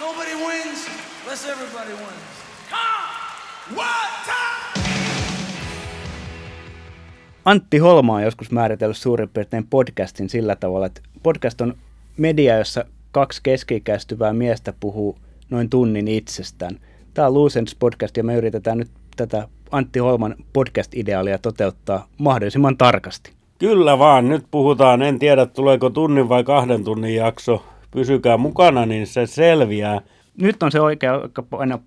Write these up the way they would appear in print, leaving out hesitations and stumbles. Nobody wins unless everybody wins. Come! What time? Antti Holma on joskus määritellyt suurin piirtein podcastin sillä tavalla, että podcast on media, jossa kaksi keski-ikäistyvää miestä puhuu noin tunnin itsestään. Tämä on Loose Ends podcast ja me yritetään nyt tätä Antti Holman podcast-ideaalia toteuttaa mahdollisimman tarkasti. Kyllä vaan, nyt puhutaan, en tiedä tuleeko tunnin vai 2 tunnin jakso, pysykää mukana niin se selviää. Nyt on se oikea aina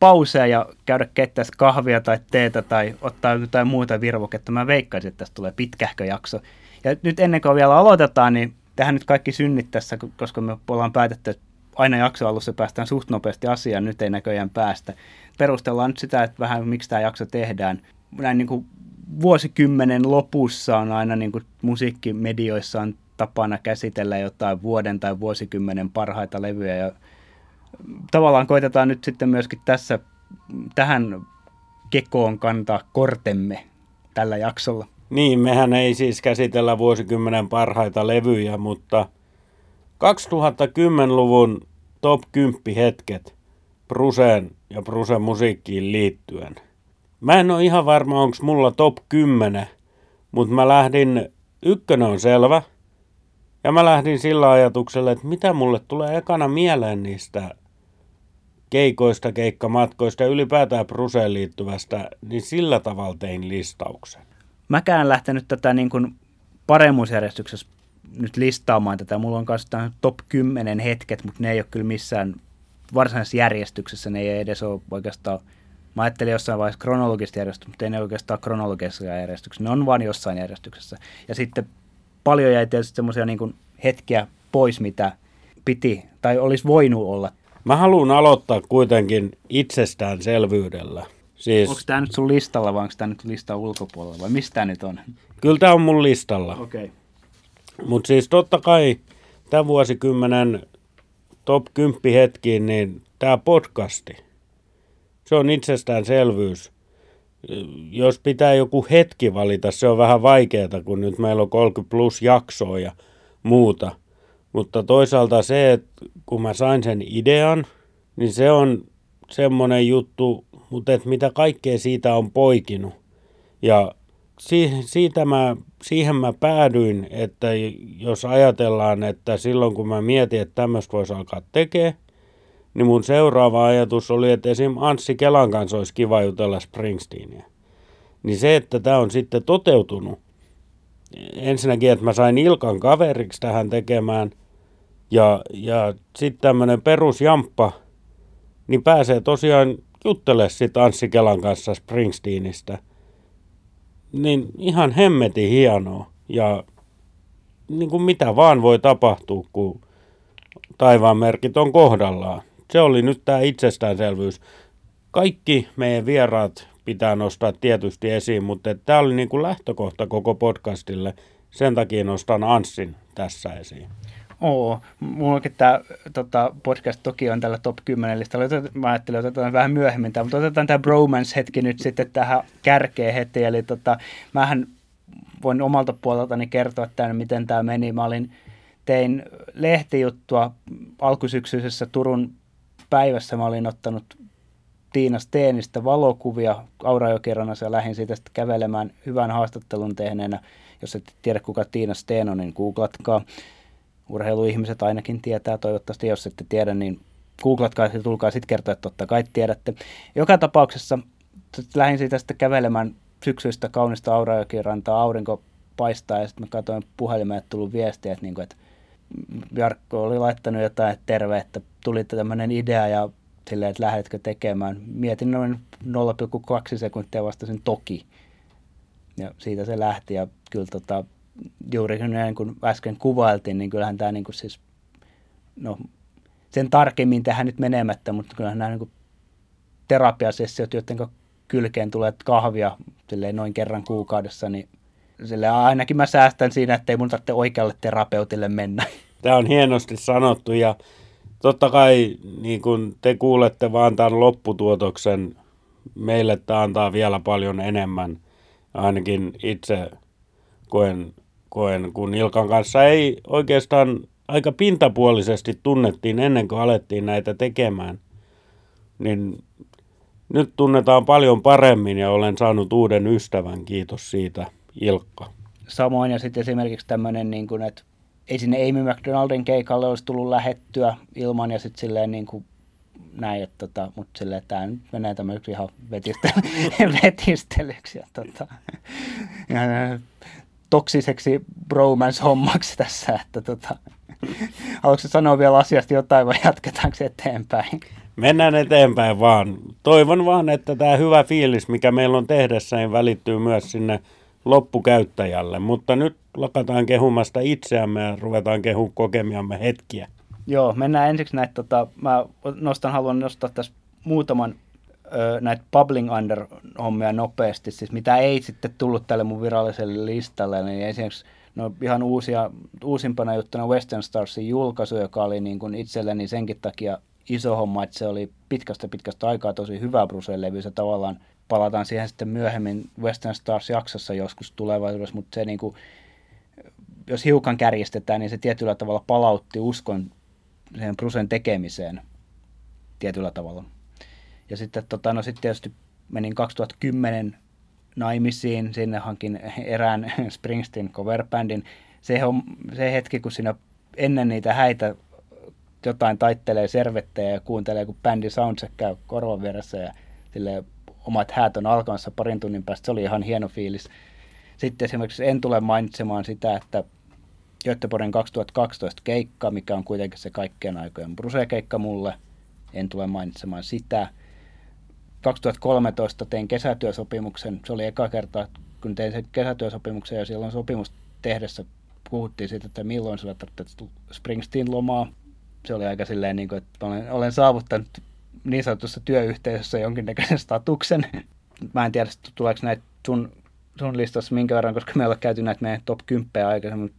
pauseja ja käydä keittäessä kahvia tai teetä tai ottaa jotain muuta virvoketta. Mä veikkaisin, että tästä tulee pitkähkö jakso. Ja nyt ennen kuin vielä aloitetaan, niin tähän nyt kaikki synnit tässä, koska me ollaan päätetty, että aina jakso alussa päästään suht nopeasti asiaan, nyt ei näköjään päästä. Perustellaan nyt sitä, että vähän miksi tämä jakso tehdään. Näin niin kuin vuosikymmenen lopussa on aina niin kuin musiikkimedioissa on tapana käsitellä jotain vuoden tai vuosikymmenen parhaita levyjä. Ja tavallaan koitetaan nyt sitten myöskin tässä tähän kekoon kantaa kortemme tällä jaksolla. Niin, mehän ei siis käsitellä vuosikymmenen parhaita levyjä, mutta 2010-luvun top 10 hetket Bruceen ja Brucen musiikkiin liittyen. Mä en ole ihan varma, onko mulla top 10, mutta mä lähdin, ykkönen on selvä, ja mä lähdin sillä ajatuksella, että mitä mulle tulee ekana mieleen niistä keikoista, keikkamatkoista ja ylipäätään Bruceen liittyvästä, niin sillä tavalla tein listauksen. Mäkään en lähtenyt tätä niin kuin paremmuusjärjestyksessä nyt listaamaan tätä. Mulla on myös top 10 hetket, mutta ne ei ole kyllä missään varsinaisessa järjestyksessä. Ne ei edes ole oikeastaan, mä ajattelin jossain vaiheessa kronologista järjestystä, mutta ei ne oikeastaan kronologisessa järjestyksessä. Ne on vaan jossain järjestyksessä. Ja sitten paljon jäi tietysti semmoisia niin kuin hetkiä pois, mitä piti tai olisi voinut olla. Mä haluan aloittaa kuitenkin itsestäänselvyydellä. Siis, onko tämä nyt sun listalla vai onko tämä nyt listan ulkopuolella vai mistä tämä nyt on? Kyllä tämä on mun listalla. Okay. Mutta siis totta kai tämän vuosikymmenen top 10 hetkiin, niin tämä podcasti, se on itsestäänselvyys. Jos pitää joku hetki valita, se on vähän vaikeaa, kun nyt meillä on 30 plus jaksoa ja muuta. Mutta toisaalta se, että kun mä sain sen idean, niin se on semmoinen juttu, mutta et mitä kaikkea siitä on poikinut. Ja siihen mä päädyin, että jos ajatellaan, että silloin kun mä mietin, että tämmöistä voisi alkaa tekemään, niin mun seuraava ajatus oli, että esim. Anssi Kelan kanssa olisi kiva jutella Springsteenia. Niin se, että tämä on sitten toteutunut. Ensinnäkin, että mä sain Ilkan kaveriksi tähän tekemään ja sitten tämmöinen perusjamppa, niin pääsee tosiaan juttelemaan sitten Anssi Kelan kanssa Springsteenistä. Niin ihan hemmetin hienoa ja niin kuin mitä vaan voi tapahtua, kun taivaanmerkit on kohdallaan. Se oli nyt tämä itsestäänselvyys. Kaikki meidän vieraat pitää nostaa tietysti esiin, mutta tämä oli niin kuin lähtökohta koko podcastille. Sen takia nostan Anssin tässä esiin. Mulla onkin tämä podcast toki on tällä top 10 listalla. Mä ajattelin, että otetaan vähän myöhemmin tämä, mutta otetaan tämä bromance-hetki nyt sitten tähän kärkeen heti. Eli mähän voin omalta puoleltani kertoa tämän, miten tämä meni. Mä tein lehtijuttua alkusyksyisessä Turun päivässä. Mä olin ottanut Tiina Stenistä valokuvia Aurajokiranassa ja lähdin siitä sitten kävelemään hyvän haastattelun tehneenä. Jos et tiedä, kuka Tiina Sten on, niin googlatkaa. Urheiluihmiset ainakin tietää, toivottavasti jos ette tiedä, niin googlatkaa ja tulkaa sitten kertoa, että totta kai tiedätte. Joka tapauksessa lähdin siitä sitten kävelemään syksyistä kaunista Aurajokirantaa, aurinko paistaa ja sitten mä katsoin puhelimeen, että tullut viestiä, että Jarkko oli laittanut jotain, että terve, että tuli tämmöinen idea ja silleen, että lähdetkö tekemään. Mietin noin 0,2 sekuntia vastasin toki ja siitä se lähti ja kyllä juuri kun äsken kuvailtiin, niin kyllähän tämä niin kuin siis, no sen tarkemmin tähän nyt menemättä, mutta kyllähän nämä niin kuin terapiasessiot, joiden kylkeen tulee kahvia silleen noin kerran kuukaudessa, niin silleen ainakin mä säästän siinä, ettei mun tarvitse oikealle terapeutille mennä. Tämä on hienosti sanottu ja totta kai niin kun te kuulette vaan tämän lopputuotoksen, meille tämä antaa vielä paljon enemmän, ainakin itse koen, kun Ilkan kanssa ei oikeastaan aika pintapuolisesti tunnettiin ennen kuin alettiin näitä tekemään, niin nyt tunnetaan paljon paremmin ja olen saanut uuden ystävän, kiitos siitä Ilkka. Samoin ja sitten esimerkiksi tämmöinen, niin kuin, että ei sinne Amy McDonaldin keikalle olisi tullut lähettyä ilman ja sitten silleen niin kuin näin, että mutta silleen tämä nyt menee tämmöiseksi ihan vetistelyksi ja toksiseksi bromance-hommaksi tässä, että haluatko sanoa vielä asiasta jotain vai jatketaanko eteenpäin? Mennään eteenpäin vaan. Toivon vaan, että tämä hyvä fiilis, mikä meillä on tehdessä, niin välittyy myös sinne loppukäyttäjälle. Mutta nyt lakataan kehumasta itseämme ja ruvetaan kehua kokemiamme hetkiä. Joo, mennään ensiksi näitä, haluan nostaa tässä muutaman näitä bubbling under-hommia nopeasti, siis mitä ei sitten tullut tälle mun viralliselle listalle, niin esimerkiksi no ihan uusimpana juttuna Western Starsin julkaisu, joka oli niin kuin itselleni senkin takia iso homma, että se oli pitkästä aikaa tosi hyvä Brucen levy, se tavallaan palataan siihen sitten myöhemmin Western Stars-jaksossa joskus tulevaisuudessa, mutta se niin kuin, jos hiukan kärjistetään, niin se tietyllä tavalla palautti uskon sen Brucen tekemiseen tietyllä tavalla. Ja sitten, sitten tietysti menin 2010 naimisiin, sinne hankin erään Springsteen coverbandin. Se hetki, kun siinä ennen niitä häitä jotain taittelee servettejä ja kuuntelee, kun bändi soundcheck käy korvan vieressä ja silleen, omat häät on alkamassa parin tunnin päästä. Se oli ihan hieno fiilis. Sitten esimerkiksi en tule mainitsemaan sitä, että Göteborgin 2012 keikka, mikä on kuitenkin se kaikkien aikojen Bruce-keikka mulle, en tule mainitsemaan sitä. 2013 tein kesätyösopimuksen. Se oli eka kerta, kun tein sen kesätyösopimuksen ja silloin sopimus tehdessä puhuttiin siitä, että milloin sä tarvitset Springsteen lomaa. Se oli aika silleen, niin kuin, että olen saavuttanut niin sanotussa työyhteisössä jonkinnäköisen statuksen. Mä en tiedä, tuleeko näitä sun listassa minkä verran, koska me ollaan käyty näitä meidän top 10 aikaisemmin.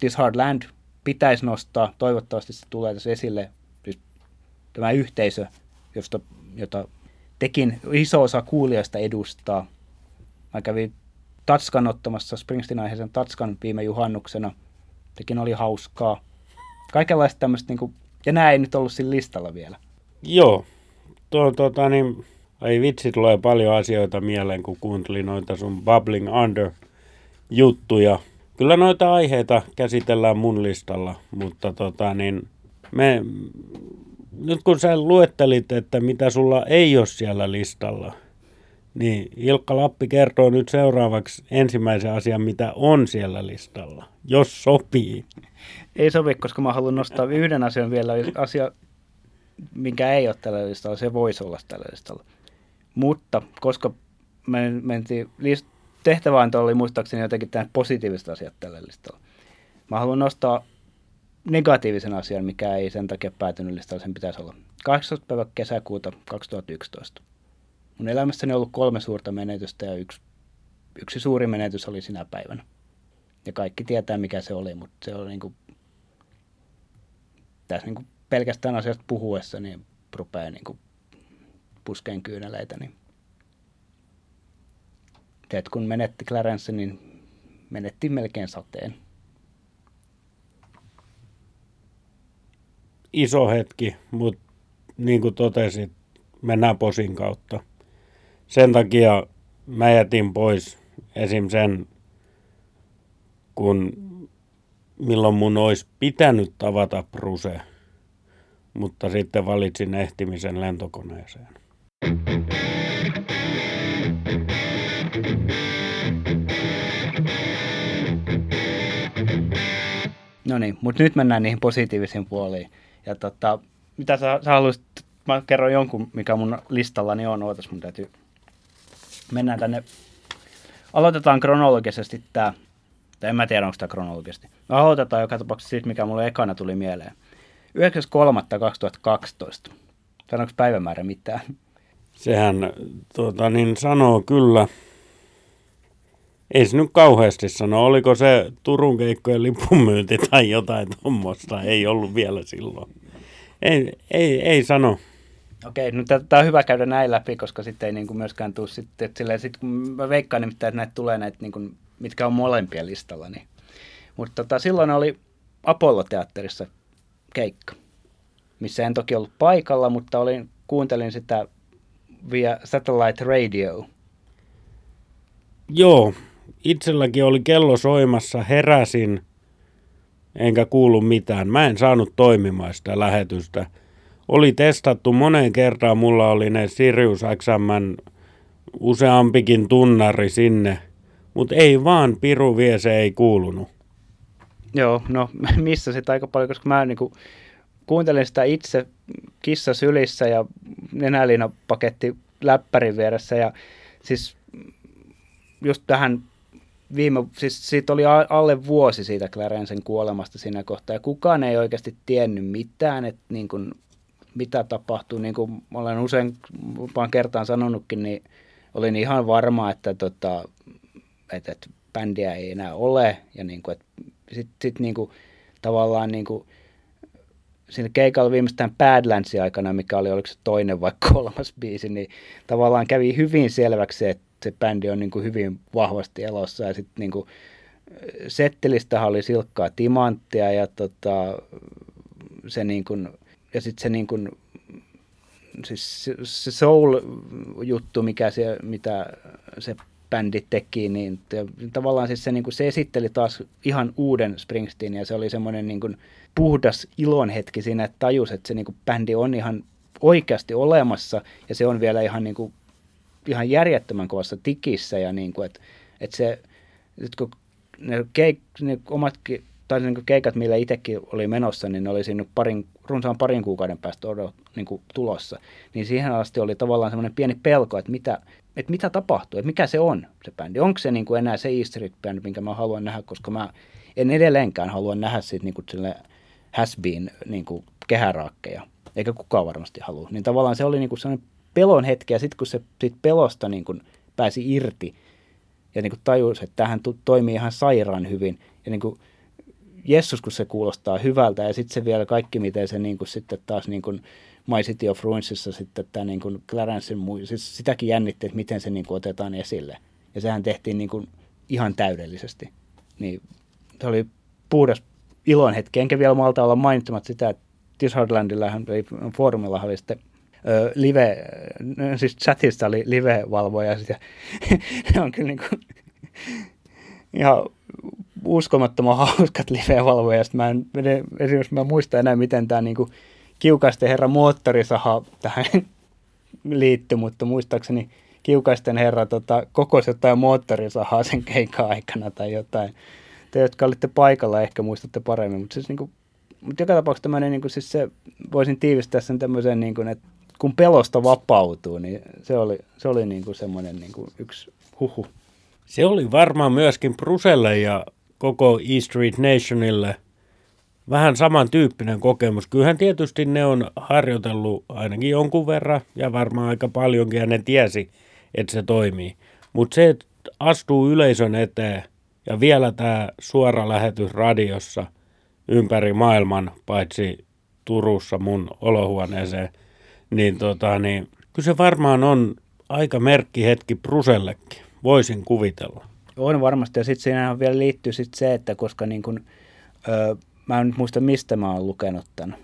This Hard Land pitäisi nostaa. Toivottavasti se tulee tässä esille. Siis tämä yhteisö, jota tekin iso osa kuulijoista edustaa. Mä kävin Tutskan ottamassa Springsteen-aiheisen Tutskan viime juhannuksena. Sekin oli hauskaa. Kaikenlaista tämmöistä, niin kuin, ja nämä ei nyt ollut siinä listalla vielä. Joo. Ai vitsi, tulee paljon asioita mieleen, kun kuuntelin noita sun Bubbling Under-juttuja. Kyllä noita aiheita käsitellään mun listalla, mutta nyt kun sä luettelit, että mitä sulla ei ole siellä listalla, niin Ilkka Lappi kertoo nyt seuraavaksi ensimmäisen asian, mitä on siellä listalla, jos sopii. Ei sovi, koska mä haluan nostaa yhden asian vielä, asia, minkä ei ole tällä listalla, se voisi olla tällä listalla. Mutta koska me mentiin, tehtäväantoi oli muistaakseni jotenkin tämän positiiviset asiat tällä listalla. Mä haluan nostaa negatiivisen asian, mikä ei sen takia päätynyt listalle, sen pitäisi olla. 18. päivä kesäkuuta 2011. Mun elämässäni on ollut 3 suurta menetystä ja yksi suuri menetys oli sinä päivänä. Ja kaikki tietää, mikä se oli, mutta se oli niinku, tässä niinku pelkästään asiasta puhuessa, niin rupeaa niinku puskeen kyyneleitä. Niin. Teet kun menetti Clarence, niin menettiin melkein sateen. Iso hetki, mutta niin kuin totesit, mennään posin kautta. Sen takia mä jätin pois esim. Sen, milloin mun olisi pitänyt tavata Bruce, mutta sitten valitsin ehtimisen lentokoneeseen. No niin, mutta nyt mennään niihin positiivisiin puoliin. Ja mitä sä haluaisit, mä kerron jonkun, mikä mun listallani on, ootas mun täytyy. Mennään tänne, aloitetaan kronologisesti tää, tai en mä tiedä onko tää kronologisesti. No aloitetaan joka tapauksessa siitä, mikä mulle ekana tuli mieleen. 9.3.2012, sanoiko päivämäärä mitään? Sehän sanoo kyllä. Ei se nyt kauheasti sano, oliko se Turun keikkojen lipunmyynti tai jotain tuommoista, ei ollut vielä silloin. Ei sano. Okei, no tämä on hyvä käydä näin läpi, koska sitten ei niinku myöskään tule sitten, että silleen, sit kun mä veikkaan nimittäin, että näitä tulee näitä, niinku, mitkä on molempia listalla. Niin. Mutta silloin oli Apollo-teatterissa keikka, missä en toki ollut paikalla, mutta kuuntelin sitä via Satellite Radio. Joo, itselläkin oli kello soimassa, heräsin, enkä kuullut mitään. Mä en saanut toimimaan sitä lähetystä. Oli testattu moneen kertaan, mulla oli ne Sirius XM useampikin tunnari sinne, mutta ei vaan piru vie, se ei kuulunut. Joo, no missä sitä aika paljon, koska mä niinku kuuntelin sitä itse kissa sylissä ja nenäliinapaketti läppärin vieressä ja siis just tähän siitä oli alle vuosi siitä Clarencen kuolemasta siinä kohtaa ja kukaan ei oikeasti tiennyt mitään, että niin kuin mitä tapahtuu, niin kuin olen usein vaan kertaan sanonutkin, niin olin ihan varma, että bändiä ei enää ole ja niin kuin, että sitten niin kuin tavallaan niin kuin siinä keikalla viimeistään Badlandsin aikana, mikä oliko se toinen vai kolmas biisi, niin tavallaan kävi hyvin selväksi, että se bändi on niin kuin hyvin vahvasti elossa ja sitten niin kuin settilistähän oli silkkaa timanttia ja se niin kuin, ja sitten se niin kuin siis se soul-juttu, mitä se bändi teki, niin tavallaan siis se, niin kuin, se esitteli taas ihan uuden Springsteen ja se oli semmoinen niin kuin puhdas ilonhetki siinä, että tajus, että se niin kuin bändi on ihan oikeasti olemassa ja se on vielä ihan, niin kuin, ihan järjettömän kovassa tikissä ja niin kuin, että se, että kun ne omatkin tai niin kuin keikat, millä itsekin oli menossa, niin ne oli siinä runsaan parin kuukauden päästä niin kuin tulossa. Niin siihen asti oli tavallaan semmoinen pieni pelko, että mitä tapahtuu, että mikä se on se bändi. Onko se niin kuin enää se E Street Band, minkä mä haluan nähdä, koska mä en edelleenkään halua nähdä siitä niin kuin sille has-been niin kuin kehäraakkeja, eikä kukaan varmasti halua. Niin tavallaan se oli niin kuin semmoinen pelon hetki, ja sitten kun se siitä pelosta niin kuin pääsi irti ja niin kuin tajusi, että tämähän toimii ihan sairaan hyvin ja niin kuin Jeesus, kun se kuulostaa hyvältä ja sitten se vielä kaikki, miten se niin kuin, sitten taas niin kuin My City of Ruinsissa sitten tämä niin kuin Clarencen, siis sitäkin jännitti, että miten se niin kuin otetaan esille. Ja sehän tehtiin niin kuin ihan täydellisesti. Niin se oli puhdas ilon hetki. Enkä vielä malta olla mainitsemat sitä, että This Hard Landillahan foorumilla oli sitten live, siis chatissa oli live-valvoja. Ne on kyllä niin kuin ihan uskomattoman hauskat live-valvoja, ja sitten mä en muista enää, miten tämä niinku Kiukaisten herra moottorisaha tähän liittyi, mutta muistaakseni Kiukaisten herra kokosi jotain moottorisahaa sen keikan aikana tai jotain. Te, jotka olitte paikalla, ehkä muistatte paremmin, mutta siis niinku, mut joka tapauksessa tämmöinen, niinku, siis se, voisin tiivistää sen tämmöiseen, niinku, että kun pelosta vapautuu, niin se oli niinku semmoinen niinku yksi huhu. Se oli varmaan myöskin Brucelle ja koko E Street Nationille vähän samantyyppinen kokemus. Kyllähän tietysti ne on harjoitellut ainakin jonkun verran ja varmaan aika paljonkin ja ne tiesi, että se toimii. Mutta se, että astuu yleisön eteen ja vielä tämä suora lähetys radiossa ympäri maailman, paitsi Turussa mun olohuoneeseen, niin, niin kyllä se varmaan on aika merkkihetki Brucellekin. Voisin kuvitella. On varmasti, ja sitten siinähän vielä liittyy sit se, että koska niin kun, mä en nyt muista, mistä mä oon lukenut tämän,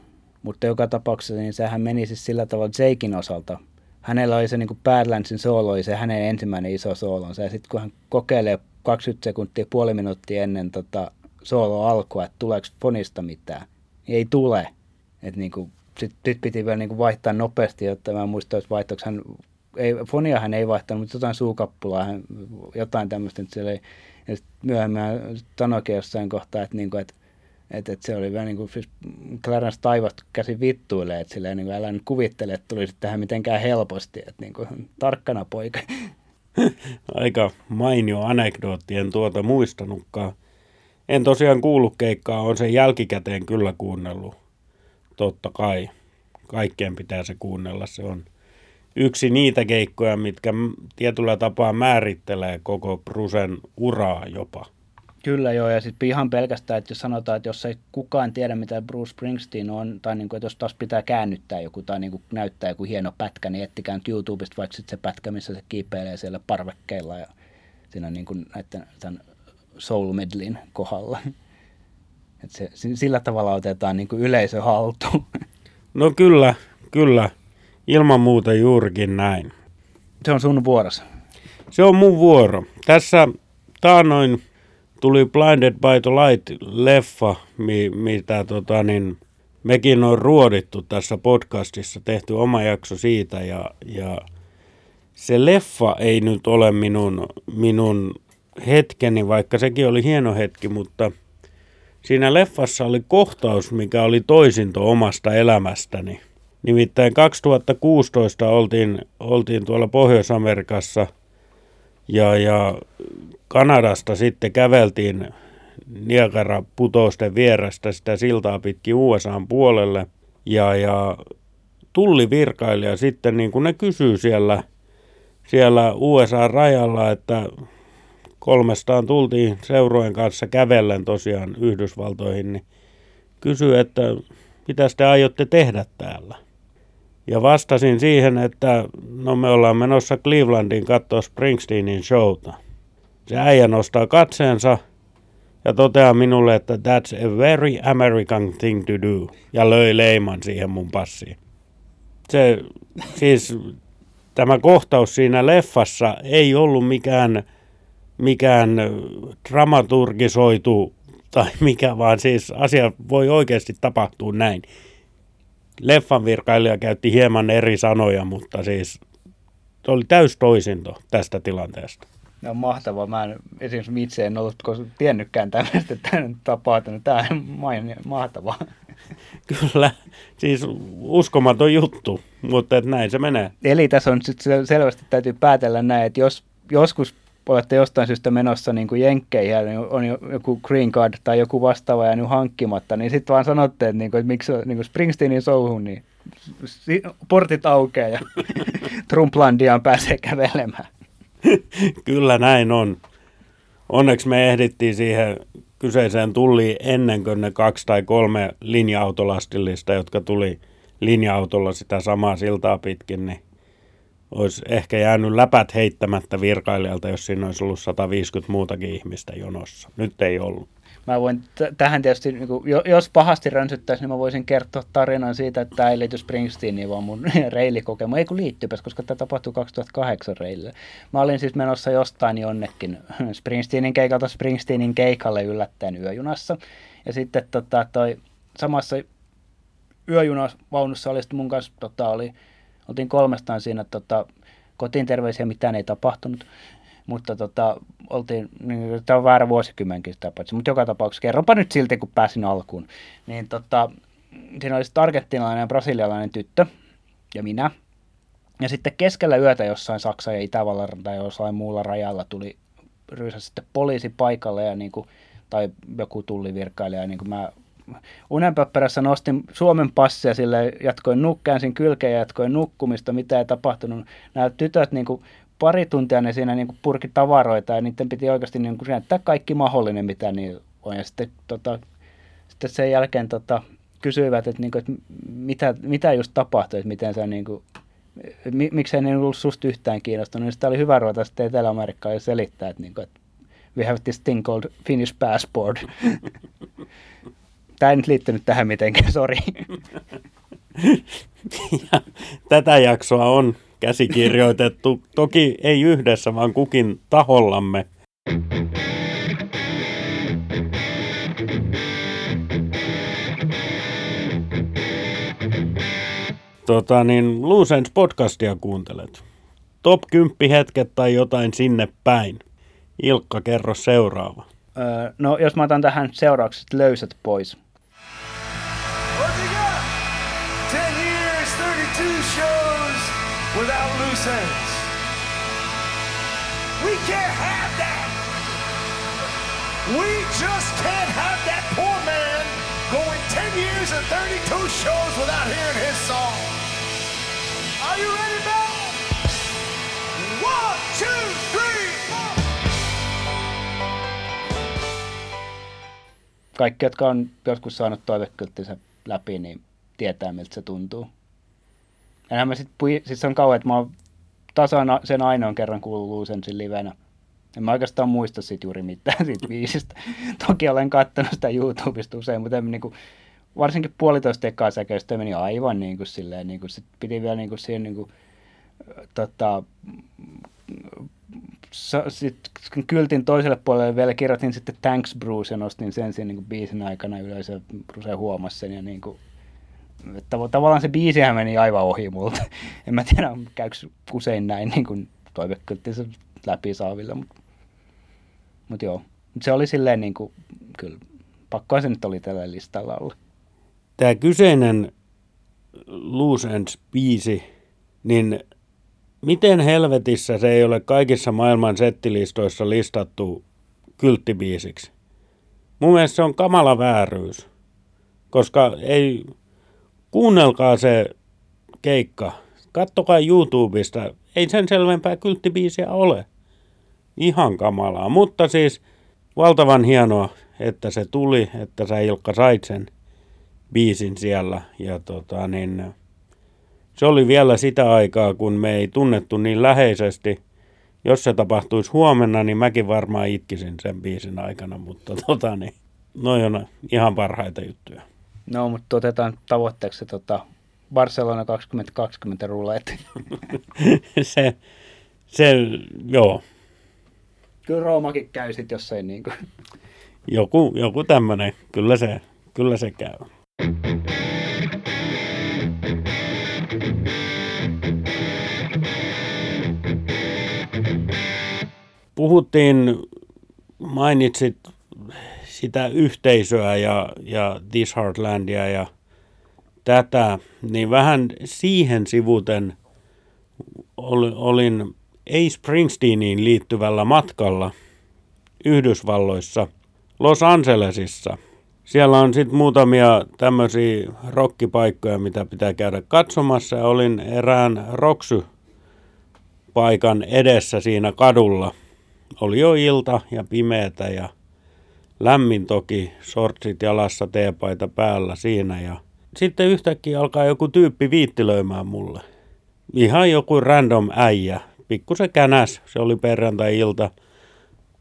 mutta joka tapauksessa niin sehän meni siis sillä tavalla Jakein osalta. Hänellä oli se niin Badlandsin soolo, oli se hänen ensimmäinen iso soolonsa, ja sitten kun hän kokeilee 20 sekuntia, puoli minuuttia ennen soolon alkua, että tuleeko fonista mitään, niin ei tule. Niin sitten piti vielä niin vaihtaa nopeasti, jotta mä en muista, että vaihtoiko fonia hän ei vaihtanut, mutta jotain suukappulaa, jotain tämmöistä. Ja myöhemmin hän sanoikin jossain kohtaa, että se oli vähän niin kuin siis Clarence taivasta käsi vittuilee, että silleen, niin kuin, älä nyt kuvittele, että tulisi tähän mitenkään helposti, että niin kuin, tarkkana poika. Aika mainio anekdootti, en tuota muistanutkaan. En tosiaan kuullut keikkaa, on sen jälkikäteen kyllä kuunnellut. Totta kai, kaikkien pitää se kuunnella, se on yksi niitä keikkoja, mitkä tietyllä tapaa määrittelee koko Brucen uraa jopa. Kyllä joo, ja sitten ihan pelkästään, että jos sanotaan, että jos ei kukaan tiedä, mitä Bruce Springsteen on, tai niin kuin, että jos taas pitää käännyttää joku tai niin kuin näyttää joku hieno pätkä, niin ettikään YouTubesta vaikka sitten se pätkä, missä se kiipeilee siellä parvekkeilla ja siinä niin kuin näiden tämän soul medlin kohdalla. Että se, sillä tavalla otetaan niin kuin yleisö haltuun. No kyllä, kyllä. Ilman muuta juurikin näin. Se on sun vuorossa. Se on mun vuoro. Tässä taanoin tuli Blinded by the Light-leffa, mitä mekin on ruodittu tässä podcastissa, tehty oma jakso siitä. Ja se leffa ei nyt ole minun hetkeni, vaikka sekin oli hieno hetki, mutta siinä leffassa oli kohtaus, mikä oli toisinto omasta elämästäni. Nimittäin 2016 oltiin tuolla Pohjois-Amerikassa ja Kanadasta sitten käveltiin Niagara-putousten vierestä sitä siltaa pitkin USA:n puolelle. Ja tullivirkailija sitten, niin kuin ne kysyy siellä USA-rajalla, että 300 tultiin seurojen kanssa kävellen tosiaan Yhdysvaltoihin, niin kysyy, että mitä te aiotte tehdä täällä? Ja vastasin siihen, että no me ollaan menossa Clevelandiin katsoa Springsteenin showta. Se äijä nostaa katseensa ja toteaa minulle, että that's a very American thing to do. Ja löi leiman siihen mun passiin. Se, siis tämä kohtaus siinä leffassa ei ollut mikään dramaturgisoitu tai mikä, vaan siis asia voi oikeasti tapahtua näin. Leffan virkailija käytti hieman eri sanoja, mutta siis se oli täys toisinto tästä tilanteesta. No mahtavaa. Mä esimerkiksi itse en ollut tiennytkään tällaista, että tämän tapaa, että tämä on mahtavaa. Kyllä, siis uskomaton juttu, mutta näin se menee. Eli tässä on selvästi täytyy päätellä näin, että jos joskus olette jostain syystä menossa niin kuin jenkkeihin ja on joku green card tai joku vastaava ja nyt hankkimatta, niin sitten vaan sanotte, että, niin kuin, että miksi niin kuin Springsteenin souhun, niin portit aukeaa ja Trumplandiaan pääsee kävelemään. Kyllä näin on. Onneksi me ehdittiin siihen kyseiseen tulliin ennen kuin ne 2 tai 3 linja-autolastillista, jotka tuli linja-autolla sitä samaa siltaa pitkin, niin olisi ehkä jäänyt läpät heittämättä virkailijalta, jos siinä olisi ollut 150 muutakin ihmistä jonossa. Nyt ei ollut. Mä voin tähän tietysti, niin kuin, jos pahasti rönsyttäisiin, niin mä voisin kertoa tarinan siitä, että tämä ei liity Springsteeniin, vaan mun reilikokema. Ei kun liittypäs, koska tämä tapahtui 2008 reilillä. Mä olin siis menossa jostain jonnekin Springsteenin keikalle yllättäen yöjunassa. Ja sitten toi samassa yöjunavaunussa oli sitten mun kanssa oltiin 300 siinä kotiin terveisiä, mitään ei tapahtunut, mutta oltiin, niin, tämä on väärä vuosikymmenkin sitä paitsi, mutta joka tapauksessa kerronpa nyt silti, kun pääsin alkuun. Niin siinä oli sitten argentiinalainen ja brasilialainen tyttö ja minä. Ja sitten keskellä yötä jossain Saksan ja Itävallan tai jossain muulla rajalla tuli ryysä sitten poliisi paikalle ja niin kuin, tai joku tullivirkailija ja niin kuin mä unenpöppärässä nostin Suomen passia, sille jatkoin nukkäänsin kylkeen ja jatkoin nukkumista, mitä ei tapahtunut. Nämä tytöt niin kuin, pari tuntia ne siinä niin kuin, purki tavaroita ja niiden piti oikeasti niin kuin, näyttää kaikki mahdollinen, mitä niillä on. Ja sitten, sitten sen jälkeen kysyivät, että, niin kuin, että mitä just tapahtui, että miten sä, niin kuin, miksei ne ollut susta yhtään kiinnostunut. Sitä oli hyvä ruveta sitten Etelä-Amerikkaan ja selittää, että, niin kuin, että we have this thing called Finnish passport. Tämä ei nyt liittynyt tähän mitenkään, sori. Tätä jaksoa on käsikirjoitettu. Toki ei yhdessä, vaan kukin tahollamme. Loose Ends podcastia kuuntelet. Top 10 hetket tai jotain sinne päin. Ilkka, kerro seuraava. No, jos mä otan tähän seuraukset löysät pois. Kaikki, jotka on joskus saanut toivekylttinsä läpi, niin tietää, miltä se tuntuu. Ja mä sit on kauan, että mä oon tasan sen ainoan kerran kuullut sen livenä. En mä oikeastaan muista sit juuri mitään siitä biisistä. Toki olen katsonut sitä YouTubesta usein, mutta niinku, varsinkin puolitoista ekaa säkeistä meni aivan niin kuin silleen, niin kuin sit piti vielä niin kuin siihen niin kuin, sitten kyltin toiselle puolelle vielä kirjoitin sitten Thanks Bruce ja nostin sen siinä niin kuin biisin aikana ylös ja Bruce huomasi sen ja niin kuin, tavallaan se biisihän meni aivan ohi multa. En mä tiedä, käykö usein näin niin kuin toivekylttinsä läpi saavilla, mutta joo. Se oli silleen niin kuin, kyllä pakkoa se nyt oli tällä listalla olla. Tämä kyseinen Loose Ends-biisi, niin miten helvetissä se ei ole kaikissa maailman settilistoissa listattu kylttibiisiksi? Mun mielestä se on kamala vääryys, koska ei... Kuunnelkaa se keikka, kattokaa YouTubesta, ei sen selvempää kylttibiisiä ole. Ihan kamalaa, mutta siis valtavan hienoa, että se tuli, että sä Ilkka sait sen biisin siellä. Ja niin, se oli vielä sitä aikaa, kun me ei tunnettu niin läheisesti. Jos se tapahtuisi huomenna, niin mäkin varmaan itkisin sen biisin aikana, mutta niin, noi on ihan parhaita juttuja. No, mutta otetaan tavoitteeksi se Barcelona 2020 ruleet. se, joo. Kyllä Roomakin käy sit, jos ei niinku. Joku tämmönen, kyllä se käy. Mainitsit sitä yhteisöä ja This Hard Landia ja tätä, niin vähän siihen sivuten olin E Springsteeniin liittyvällä matkalla Yhdysvalloissa, Los Angelesissa. Siellä on sitten muutamia tämmöisiä rokkipaikkoja, mitä pitää käydä katsomassa. Olin erään Roxy-paikan edessä siinä kadulla. Oli jo ilta ja pimeätä ja lämmin toki, shortsit jalassa, teepaita päällä siinä ja sitten yhtäkkiä alkaa joku tyyppi viittilöimään mulle. Ihan joku random äijä, pikkusen känäs, se oli perjantai-ilta.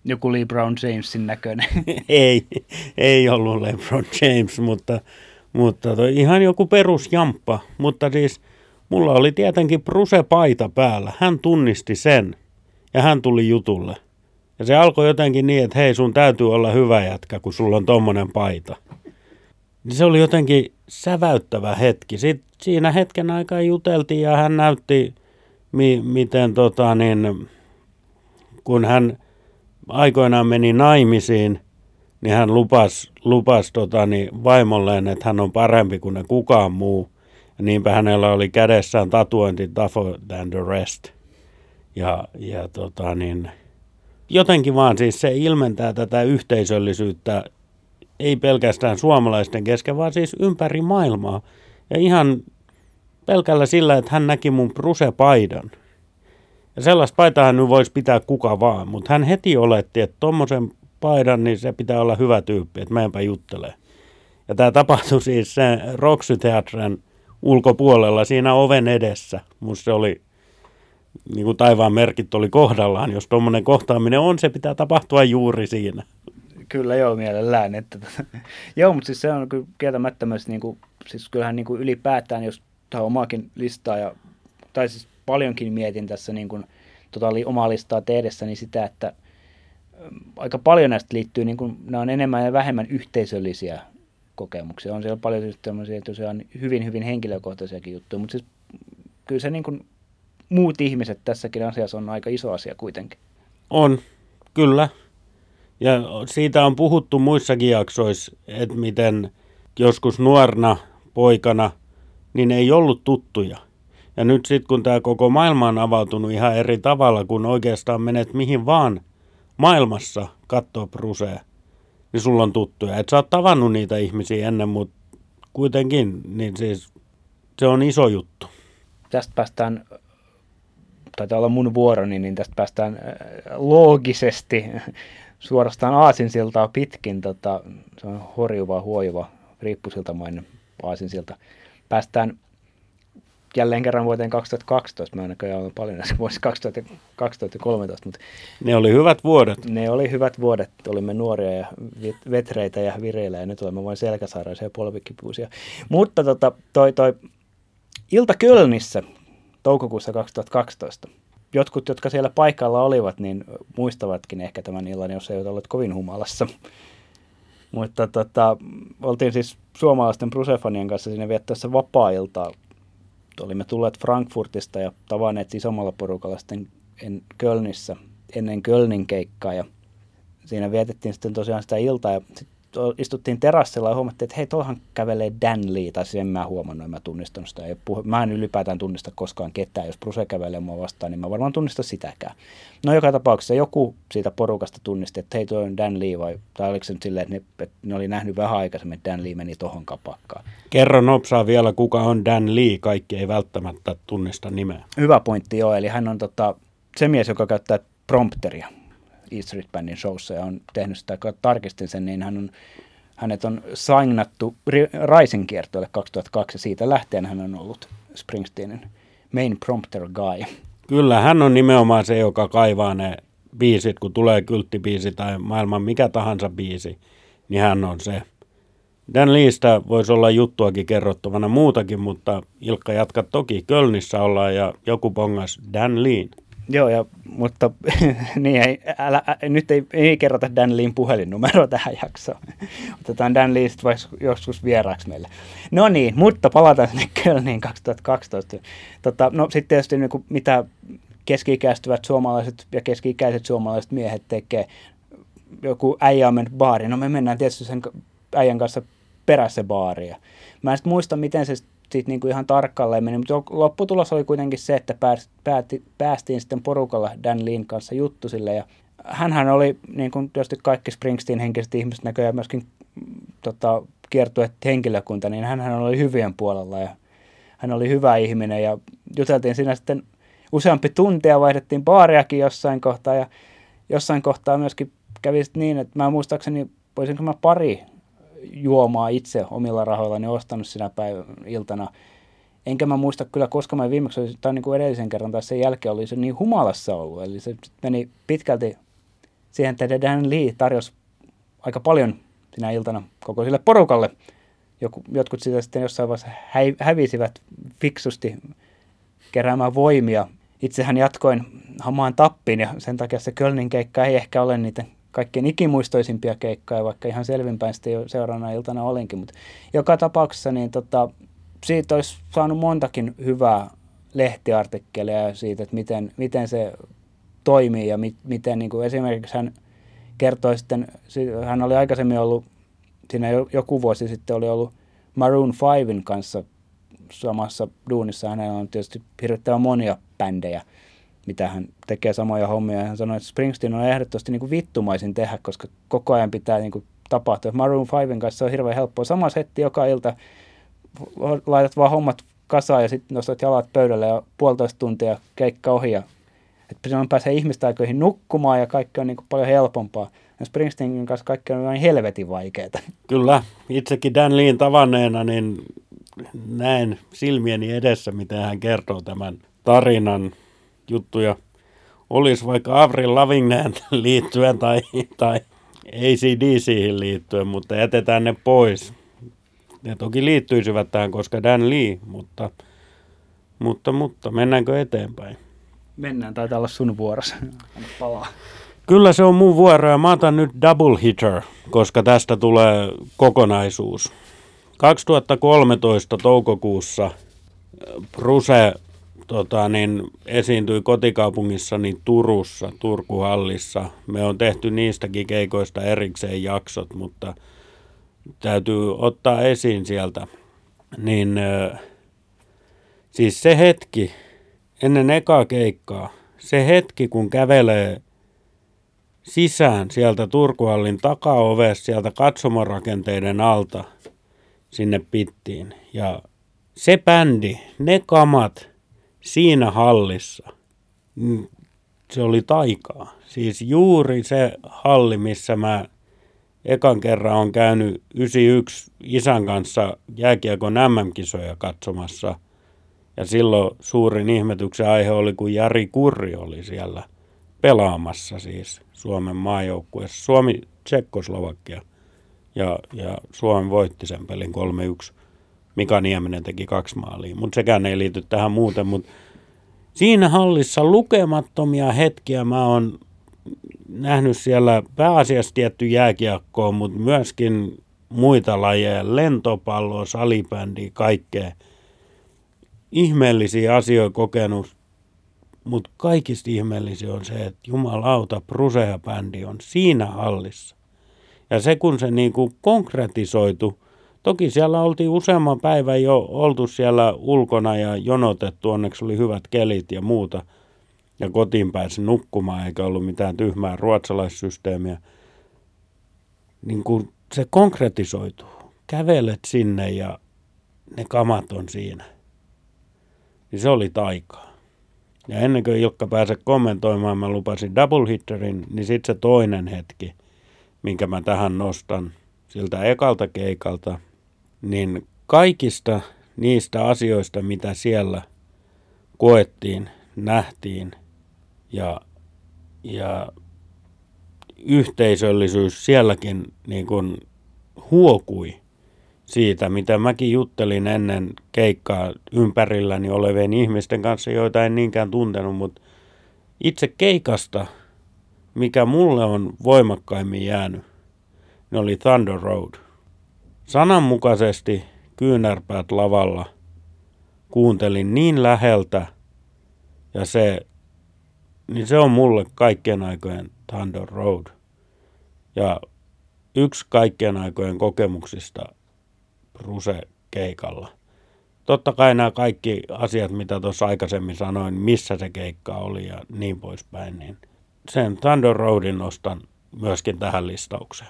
Joku LeBron Jamesin näköinen. ei ollut LeBron James, mutta ihan joku perusjamppa, mutta siis mulla oli tietenkin Bruce-paita päällä, hän tunnisti sen ja hän tuli jutulle. Ja se alkoi jotenkin niin, että hei, sun täytyy olla hyvä jätkä, kun sulla on tommonen paita. Se oli jotenkin säväyttävä hetki. Sitten siinä hetken aikaa juteltiin ja hän näytti, miten kun hän aikoinaan meni naimisiin, niin hän lupasi vaimolleen, että hän on parempi kuin ne kukaan muu. Ja niinpä hänellä oli kädessään tatuointi Tougher Than The Rest. Jotenkin vaan siis se ilmentää tätä yhteisöllisyyttä, ei pelkästään suomalaisten kesken, vaan siis ympäri maailmaa. Ja ihan pelkällä sillä, että hän näki mun Bruce-paidan. Ja sellaista paitahan nyt voisi pitää kuka vaan, mutta hän heti oletti, että tommosen paidan, niin se pitää olla hyvä tyyppi, että mä enpä juttele. Ja tämä tapahtui siis sen Roxy-teatran ulkopuolella siinä oven edessä. Musta se oli... Niin kuin taivaan merkit oli kohdallaan, jos tuommoinen kohtaaminen on, se pitää tapahtua juuri siinä. Kyllä joo, mielellään. Joo, mutta siis se on kyllä kieltämättä myös, niin kuin, siis kyllähän niin kuin ylipäätään, jos tähän omaakin listaa, tai siis paljonkin mietin tässä niin kuin, omaa listaa tehdessä, niin sitä, että aika paljon näistä liittyy, niin kuin, nämä on enemmän ja vähemmän yhteisöllisiä kokemuksia. On siellä paljon tämmöisiä tosiaan hyvin henkilökohtaisiakin juttuja, mutta siis kyllä se niin kuin, muut ihmiset tässäkin asiassa on aika iso asia kuitenkin. On, kyllä. Ja siitä on puhuttu muissakin jaksoissa, että miten joskus nuorena poikana, niin ei ollut tuttuja. Ja nyt sitten kun tämä koko maailma on avautunut ihan eri tavalla, kun oikeastaan menet mihin vaan maailmassa kattoo Brucea, niin sulla on tuttuja. Et sä oot tavannut niitä ihmisiä ennen, mutta kuitenkin, niin siis se on iso juttu. Tästä päästään... Taitaa olla mun vuoroni, niin tästä päästään loogisesti suorastaan aasinsiltaa pitkin. Se on horjuva, huojuva, riippusiltamainen aasinsilta. Päästään jälleen kerran vuoteen 2012. Mä näköjään olen paljon näissä vuosissa 2013. Mutta ne oli hyvät vuodet. Ne oli hyvät vuodet. Olimme nuoria ja vetreitä ja vireillä ja nyt olemme vain selkäsairaisia ja polvikipuisia. Mutta toi ilta Kölnissä toukokuussa 2012. Jotkut, jotka siellä paikalla olivat, niin muistavatkin ehkä tämän illan, jos ei ole kovin humalassa. Mutta oltiin siis suomalaisten Brucefanien kanssa siinä viettäessä vapaa-iltaa. Olimme tulleet Frankfurtista ja tavanneet isommalla porukalla sitten Kölnissä ennen Kölnin keikkaa. Ja siinä vietettiin sitten tosiaan sitä iltaa ja istuttiin terassilla ja huomattiin, että hei, tuollahan kävelee Dan Lee. Tai sen mä huomannut, en mä tunnistanut sitä. Mä en ylipäätään tunnista koskaan ketään. Jos Bruce kävelee mua vastaan, niin mä varmaan tunnista sitäkään. No joka tapauksessa joku siitä porukasta tunnisti, että hei, tuo on Dan Lee. Tai oliko se nyt silleen, että ne oli nähnyt vähän aikaisemmin, että Dan Lee meni tohon kapakkaan. Kerro nopsaa vielä, kuka on Dan Lee. Kaikki ei välttämättä tunnista nimeä. Hyvä pointti, joo. Eli hän on se mies, joka käyttää prompteria E Street Bandin showssa ja on tehnyt sitä, kun tarkistin sen, niin hänet on signattu Raisin kiertueelle 2002 ja siitä lähtien hän on ollut Springsteenin main prompter guy. Kyllä, hän on nimenomaan se, joka kaivaa ne biisit, kun tulee kylttibiisi tai maailman mikä tahansa biisi, niin hän on se. Dan Leestä voisi olla juttuakin kerrottavana muutakin, mutta Ilkka jatka toki. Kölnissä ollaan ja joku bongas Dan Leen. Joo, mutta niin nyt ei kerrota Dan Leen puhelinnumeroa tähän jaksoon. Otetaan Dan Lee sitten joskus vieraaksi meille. No niin, mutta palataan sinne Kölniin 2012. No sitten tietysti niin mitä keski-ikäistyvät suomalaiset ja keski-ikäiset suomalaiset miehet tekee. Joku äijä on mennyt baariin. No me mennään tietysti sen äijän kanssa perässä baariin. Mä en sitten muista, miten se sitten niin kuin ihan tarkkalleen meni, mutta lopputulos oli kuitenkin se, että päästiin sitten porukalla Dan Leen kanssa juttu sille, ja hänhän oli, niin kuin tietysti kaikki Springsteen-henkiset ihmiset näköjään myöskin kiertueet henkilökunta, niin hänhän oli hyvien puolella, ja hän oli hyvä ihminen, ja juteltiin siinä sitten useampi tuntia, vaihdettiin baariakin jossain kohtaa, ja jossain kohtaa myöskin kävi sitten niin, että mä muistaakseni, voisinko mä pari juomaa itse omilla rahoillani ostanut sinä iltana. Enkä mä muista kyllä, koska mä viimeksi olisin, tai niin kuin edellisen kerran tai sen jälkeen oli se niin humalassa ollut. Eli se meni pitkälti siihen, että Dan Lee tarjosi aika paljon sinä iltana koko sille porukalle. Jotkut sitä sitten jossain vaiheessa hävisivät fiksusti keräämään voimia. Itsehän jatkoin hamaan tappiin ja sen takia se Kölnin keikka ei ehkä ole niitä kaikkein ikimuistoisimpia keikkoja, vaikka ihan selvinpäin sitten jo seuraavana iltana olinkin. Mutta joka tapauksessa niin siitä olisi saanut montakin hyvää lehtiartikkelia siitä, että miten se toimii ja miten niin kuin esimerkiksi hän kertoi sitten, hän oli aikaisemmin ollut, siinä joku vuosi sitten oli ollut Maroon 5:n kanssa samassa duunissa. Hänellä on tietysti hirvittävän monia bändejä, mitä hän tekee samoja hommia. Hän sanoi, että Springsteen on ehdottomasti niin kuin vittumaisin tehdä, koska koko ajan pitää niin kuin tapahtua. Maroon 5:n kanssa on hirveän helppoa. Sama setti joka ilta, laitat vaan hommat kasaan ja sitten nostat jalat pöydälle ja 1,5 tuntia keikka ohi. Että silloin pääsee ihmistä aikoihin nukkumaan ja kaikki on niin kuin paljon helpompaa. Ja Springsteenin kanssa kaikki on vain helvetin vaikeaa. Kyllä, itsekin Dan Leen tavanneena niin näen silmieni edessä, miten hän kertoo tämän tarinan. Juttuja olisi vaikka Avril Lavigneen liittyen tai AC/DC:hin liittyen, mutta jätetään ne pois. Ne toki liittyisivät tähän, koska Dan Lee, mutta mennäänkö eteenpäin? Mennään, taitaa olla sun vuorossa. Palaa. Kyllä se on mun vuoro ja mä otan nyt double hitter, koska tästä tulee kokonaisuus. 2013 toukokuussa Bruce esiintyi kotikaupungissani Turussa, Turkuhallissa. Me on tehty niistäkin keikoista erikseen jaksot, mutta täytyy ottaa esiin sieltä. Niin siis se hetki ennen ekaa keikkaa, se hetki kun kävelee sisään sieltä Turkuhallin takaovesta, sieltä katsomorakenteiden alta sinne pittiin. Ja se bändi, ne kamat siinä hallissa, se oli taikaa. Siis juuri se halli, missä mä ekan kerran on käynyt 91 isän kanssa jääkiekon MM-kisoja katsomassa. Ja silloin suurin ihmetyksen aihe oli, kun Jari Kurri oli siellä pelaamassa siis Suomen maajoukkueessa. Suomi, Tsekkoslovakia. Ja Suomi voitti sen pelin 3-1. Mika Nieminen teki 2 maalia, mutta sekään ei liity tähän muuten. Mut siinä hallissa lukemattomia hetkiä mä oon nähnyt siellä pääasiassa tietty jääkiekkoa, mutta myöskin muita lajeja, lentopalloa, salibändiä, kaikkea. Ihmeellisiä asioita kokenut, mutta kaikista ihmeellisiä on se, että jumalauta, Brusea-bändi on siinä hallissa. Ja se kun se niinku konkretisoitu, toki siellä oltiin useamman päivän jo oltu siellä ulkona ja jonotettu, onneksi oli hyvät kelit ja muuta. Ja kotiin pääsi nukkumaan eikä ollut mitään tyhmää ruotsalaissysteemiä. Niin kun se konkretisoituu, kävelet sinne ja ne kamat on siinä. Niin se oli taikaa. Ja ennen kuin Ilkka pääse kommentoimaan, mä lupasin double hitterin, niin sitten se toinen hetki, minkä mä tähän nostan siltä ekalta keikalta, niin kaikista niistä asioista, mitä siellä koettiin, nähtiin ja yhteisöllisyys sielläkin niin kun huokui siitä, mitä mäkin juttelin ennen keikkaa ympärilläni olevien ihmisten kanssa, joita en niinkään tuntenut, mutta itse keikasta, mikä mulle on voimakkaimmin jäänyt, ne oli Thunder Road. Sananmukaisesti kyynärpäät lavalla kuuntelin niin läheltä, ja se on mulle kaikkien aikojen Thunder Road. Ja yksi kaikkien aikojen kokemuksista Bruse-keikalla. Totta kai nämä kaikki asiat, mitä tuossa aikaisemmin sanoin, missä se keikka oli ja niin poispäin, niin sen Thunder Roadin nostan myöskin tähän listaukseen.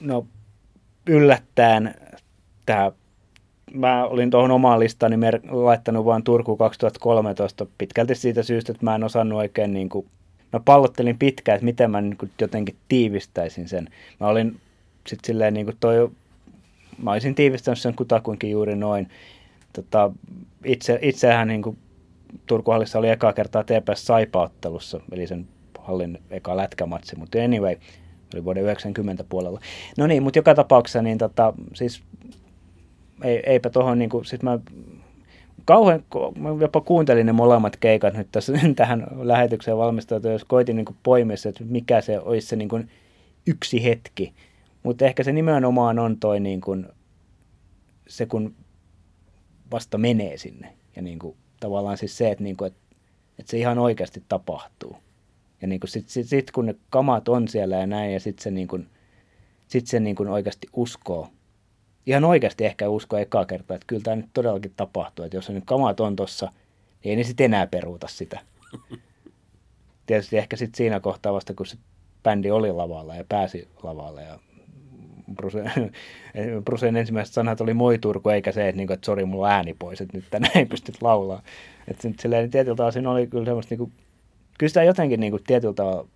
No yllättäen tämä. Mä olin tuohon omaan listani laittanut vaan Turku 2013 pitkälti siitä syystä, että mä en osannut oikein niin kuin, mä pallottelin pitkään, että miten mä niin kuin jotenkin tiivistäisin sen. Mä olin sitten silleen niin kuin mä olisin tiivistänyt sen kutakuinkin juuri noin. Itsehän niin kuin Turkun hallissa oli ekaa kertaa TPS Saipa-ottelussa, eli sen hallin eka lätkämatsi, mutta anyway, oli vuoden 90 puolella. No niin, mutta joka tapauksessa niin siis eipä tohon niinku, sit mä kauhean, mä jopa kuuntelin ne molemmat keikat nyt tässä tähän lähetykseen valmistautua, jos koitin niinku poimia se, että mikä se olisi se niinku yksi hetki. Mutta ehkä se nimenomaan on toi niinku, se, kun vasta menee sinne. Ja niinku, tavallaan siis se, että niinku, et se ihan oikeasti tapahtuu. Ja niinku, sit kun ne kamat on siellä ja näin, ja sit se niinku oikeasti uskoo. Ihan oikeasti ehkä usko ekaa kertaa, että kyllä tämä nyt todellakin tapahtuu. Että jos on nyt kamat on tuossa, niin ei ne sitten enää peruuta sitä. Tietysti ehkä sitten siinä kohtaa vasta, kun se bändi oli lavalla ja pääsi lavalle. Ja Brusen ensimmäiset sanat oli moi Turku, eikä se, että, niinku, että sori mulla ääni pois, että nyt tänään ei pystyt laulaa. Että nyt silleen tietyllä tavalla siinä oli kyllä semmoista, niinku, kyllä sitä jotenkin niinku, tietyllä tavalla,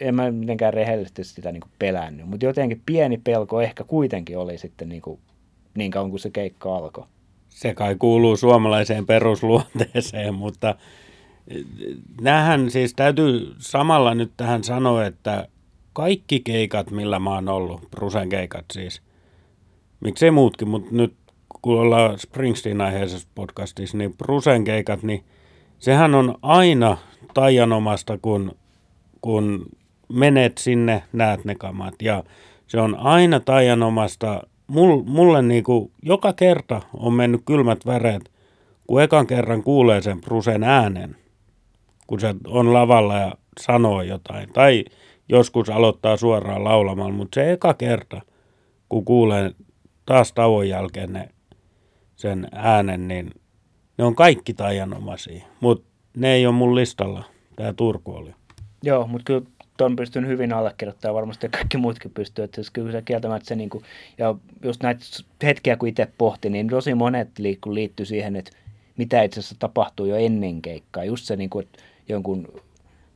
en mä mitenkään rehellisesti sitä niinku, pelännyt, mutta jotenkin pieni pelko ehkä kuitenkin oli sitten niinku, niin kauan kuin se keikka alkoi. Se kai kuuluu suomalaiseen perusluonteeseen, mutta näähän siis täytyy samalla nyt tähän sanoa, että kaikki keikat, millä mä oon ollut, Brusen keikat siis, miksei muutkin, mutta nyt kun ollaan Springsteen-aiheisessa podcastissa, niin Brusen keikat, niin sehän on aina taianomasta, kun menet sinne, näet ne kamat. Ja se on aina taianomasta. Mulle niinku joka kerta on mennyt kylmät väreet, kun ekan kerran kuulee sen Brusen äänen, kun se on lavalla ja sanoo jotain. Tai joskus aloittaa suoraan laulamalla, mutta se eka kerta, kun kuulee taas tauon jälkeen sen äänen, niin ne on kaikki taianomaisia, mutta ne ei ole mun listalla. Tämä Turku oli. Joo, mutta kyllä tuon pystyn hyvin allekirjoittamaan, varmasti kaikki muutkin pystyy. Että siis kyllä se kieltämättä se, niin kuin, ja just näitä hetkiä kun itse pohti, niin tosi monet liittyy siihen, että mitä itse asiassa tapahtuu jo ennen keikkaa. Just se, niin kuin, että jonkun,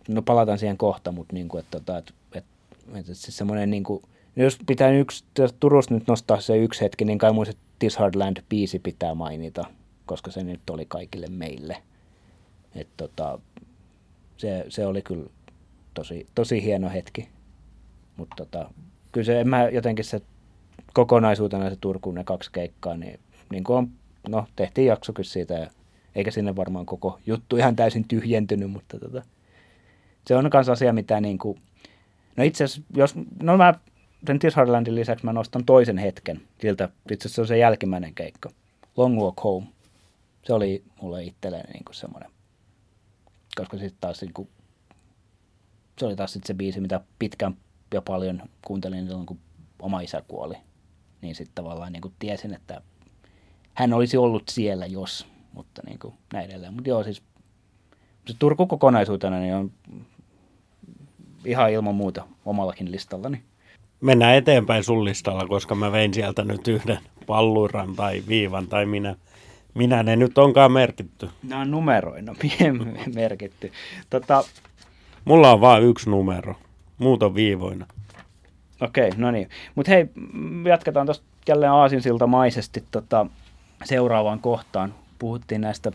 no palataan siihen kohta, mutta niin kuin, että siis semmoinen, niin kuin, jos pitää Turussa nyt nostaa se yksi hetki, niin kai muista This Hard Land -biisi pitää mainita. koska se nyt oli kaikille meille. Että se oli kyllä tosi hieno hetki. Mutta kyllä se, en mä jotenkin se kokonaisuutena se Turkuun ne kaksi keikkaa, niin kuin on, no, tehtiin jakso kyllä siitä, ja eikä sinne varmaan koko juttu ihan täysin tyhjentynyt, mutta se on myös asia, mitä niin kuin, no itse asiassa, mä sen This Hard Landin lisäksi mä nostan toisen hetken siltä, itse asiassa se on se jälkimmäinen keikka, Long Walk Home. Se oli mulle itselleni niin kuin semmoinen, koska sitten taas niin kuin, se oli taas sitten se biisi, mitä pitkään ja paljon kuuntelin silloin, kun oma isä kuoli, niin sitten tavallaan niin kuin tiesin, että hän olisi ollut siellä jos, mutta niin kuin näin edelleen. Mutta joo, siis se Turku kokonaisuutena niin on ihan ilman muuta omallakin listallani. Mennään eteenpäin sun listalla, koska mä vein sieltä nyt yhden palluran tai viivan tai minä ne nyt onkaan merkitty. Nämä on numeroina merkitty. Mulla on vaan yksi numero, muut on viivoina. Okei, no niin. Mutta hei, jatketaan tuosta jälleen aasinsiltamaisesti seuraavaan kohtaan. Puhuttiin näistä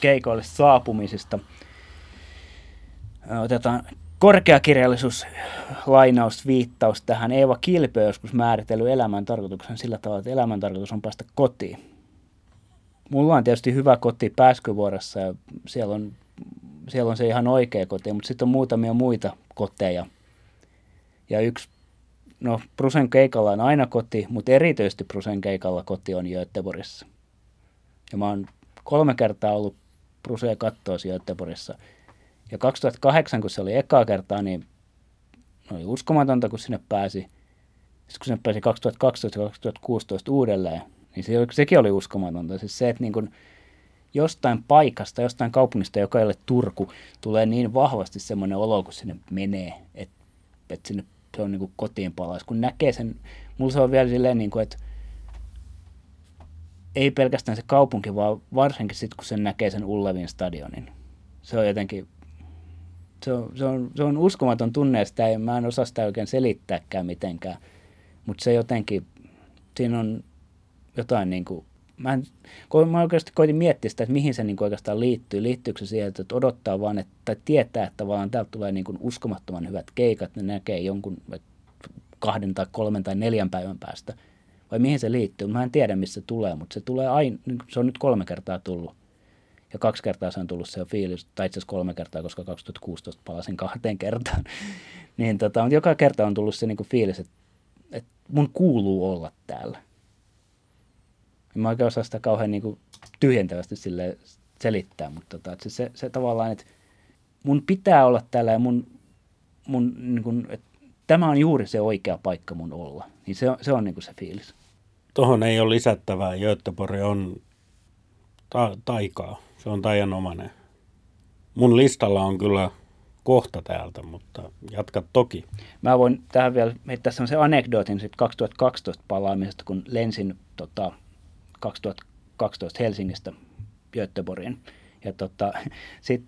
keikoille saapumisista. Otetaan korkeakirjallisuuslainausviittaus tähän. Eeva Kilpö joskus määritellyt elämän tarkoituksen sillä tavalla, että elämän tarkoitus on päästä kotiin. Mulla on tietysti hyvä koti Pääskyvuoressa ja siellä on se ihan oikea koti, mutta sitten on muutamia muita koteja. Ja yksi, no Brucen keikalla on aina koti, mutta erityisesti Brucen keikalla koti on Göteborgissa. Ja mä oon 3 kertaa ollut Brucea kattoossa Göteborgissa. Ja 2008, kun se oli ekaa kertaa, niin oli uskomatonta, kun sinne pääsi. Sitten kun sinne pääsi 2012 ja 2016 uudelleen, niin sekin oli uskomatonta. Siis se, että niin kun jostain paikasta, jostain kaupungista, joka ei ole Turku, tulee niin vahvasti semmoinen olo, kun sinne menee, että sinne se on niin kuin kotiin palais. Kun näkee sen, mulla se on vielä silleen, niin kuin, että ei pelkästään se kaupunki, vaan varsinkin sitten, kun sen näkee sen Ullevin stadionin. Se on jotenkin, se on uskomaton tunne, ja mä en osaa sitä oikein selittääkään mitenkään. Mutta se jotenkin, siinä on jotain niin kuin, mä oikeasti koitin miettiä sitä, että mihin se niin kuin oikeastaan liittyy. Liittyykö se siihen, että odottaa vaan, tai tietää, että vaan täältä tulee niin kuin uskomattoman hyvät keikat, ne näkee jonkun 2 tai 3 tai 4 päivän päästä. Vai mihin se liittyy? Mä en tiedä, missä se tulee, mutta se tulee aina, se on nyt 3 kertaa tullut. Ja 2 kertaa se on tullut se fiilis, tai itse asiassa 3 kertaa, koska 2016 palasin 2 kertaan. Niin, mutta joka kerta on tullut se niin kuin fiilis, että mun kuuluu olla täällä. En mä oikein osaa sitä kauhean niin kuin tyhjentävästi sille selittää, mutta se tavallaan, että mun pitää olla täällä ja mun niin kuin, että tämä on juuri se oikea paikka mun olla. Niin se on niin kuin se fiilis. Tuohon ei ole lisättävää. Göteborg on taikaa. Se on taianomainen. Mun listalla on kyllä kohta täältä, mutta jatka toki. Mä voin tähän vielä heittää semmoisen anekdootin sit 2012 palaamisesta, kun lensin 2012 Helsingistä Göteborgiin. Ja sit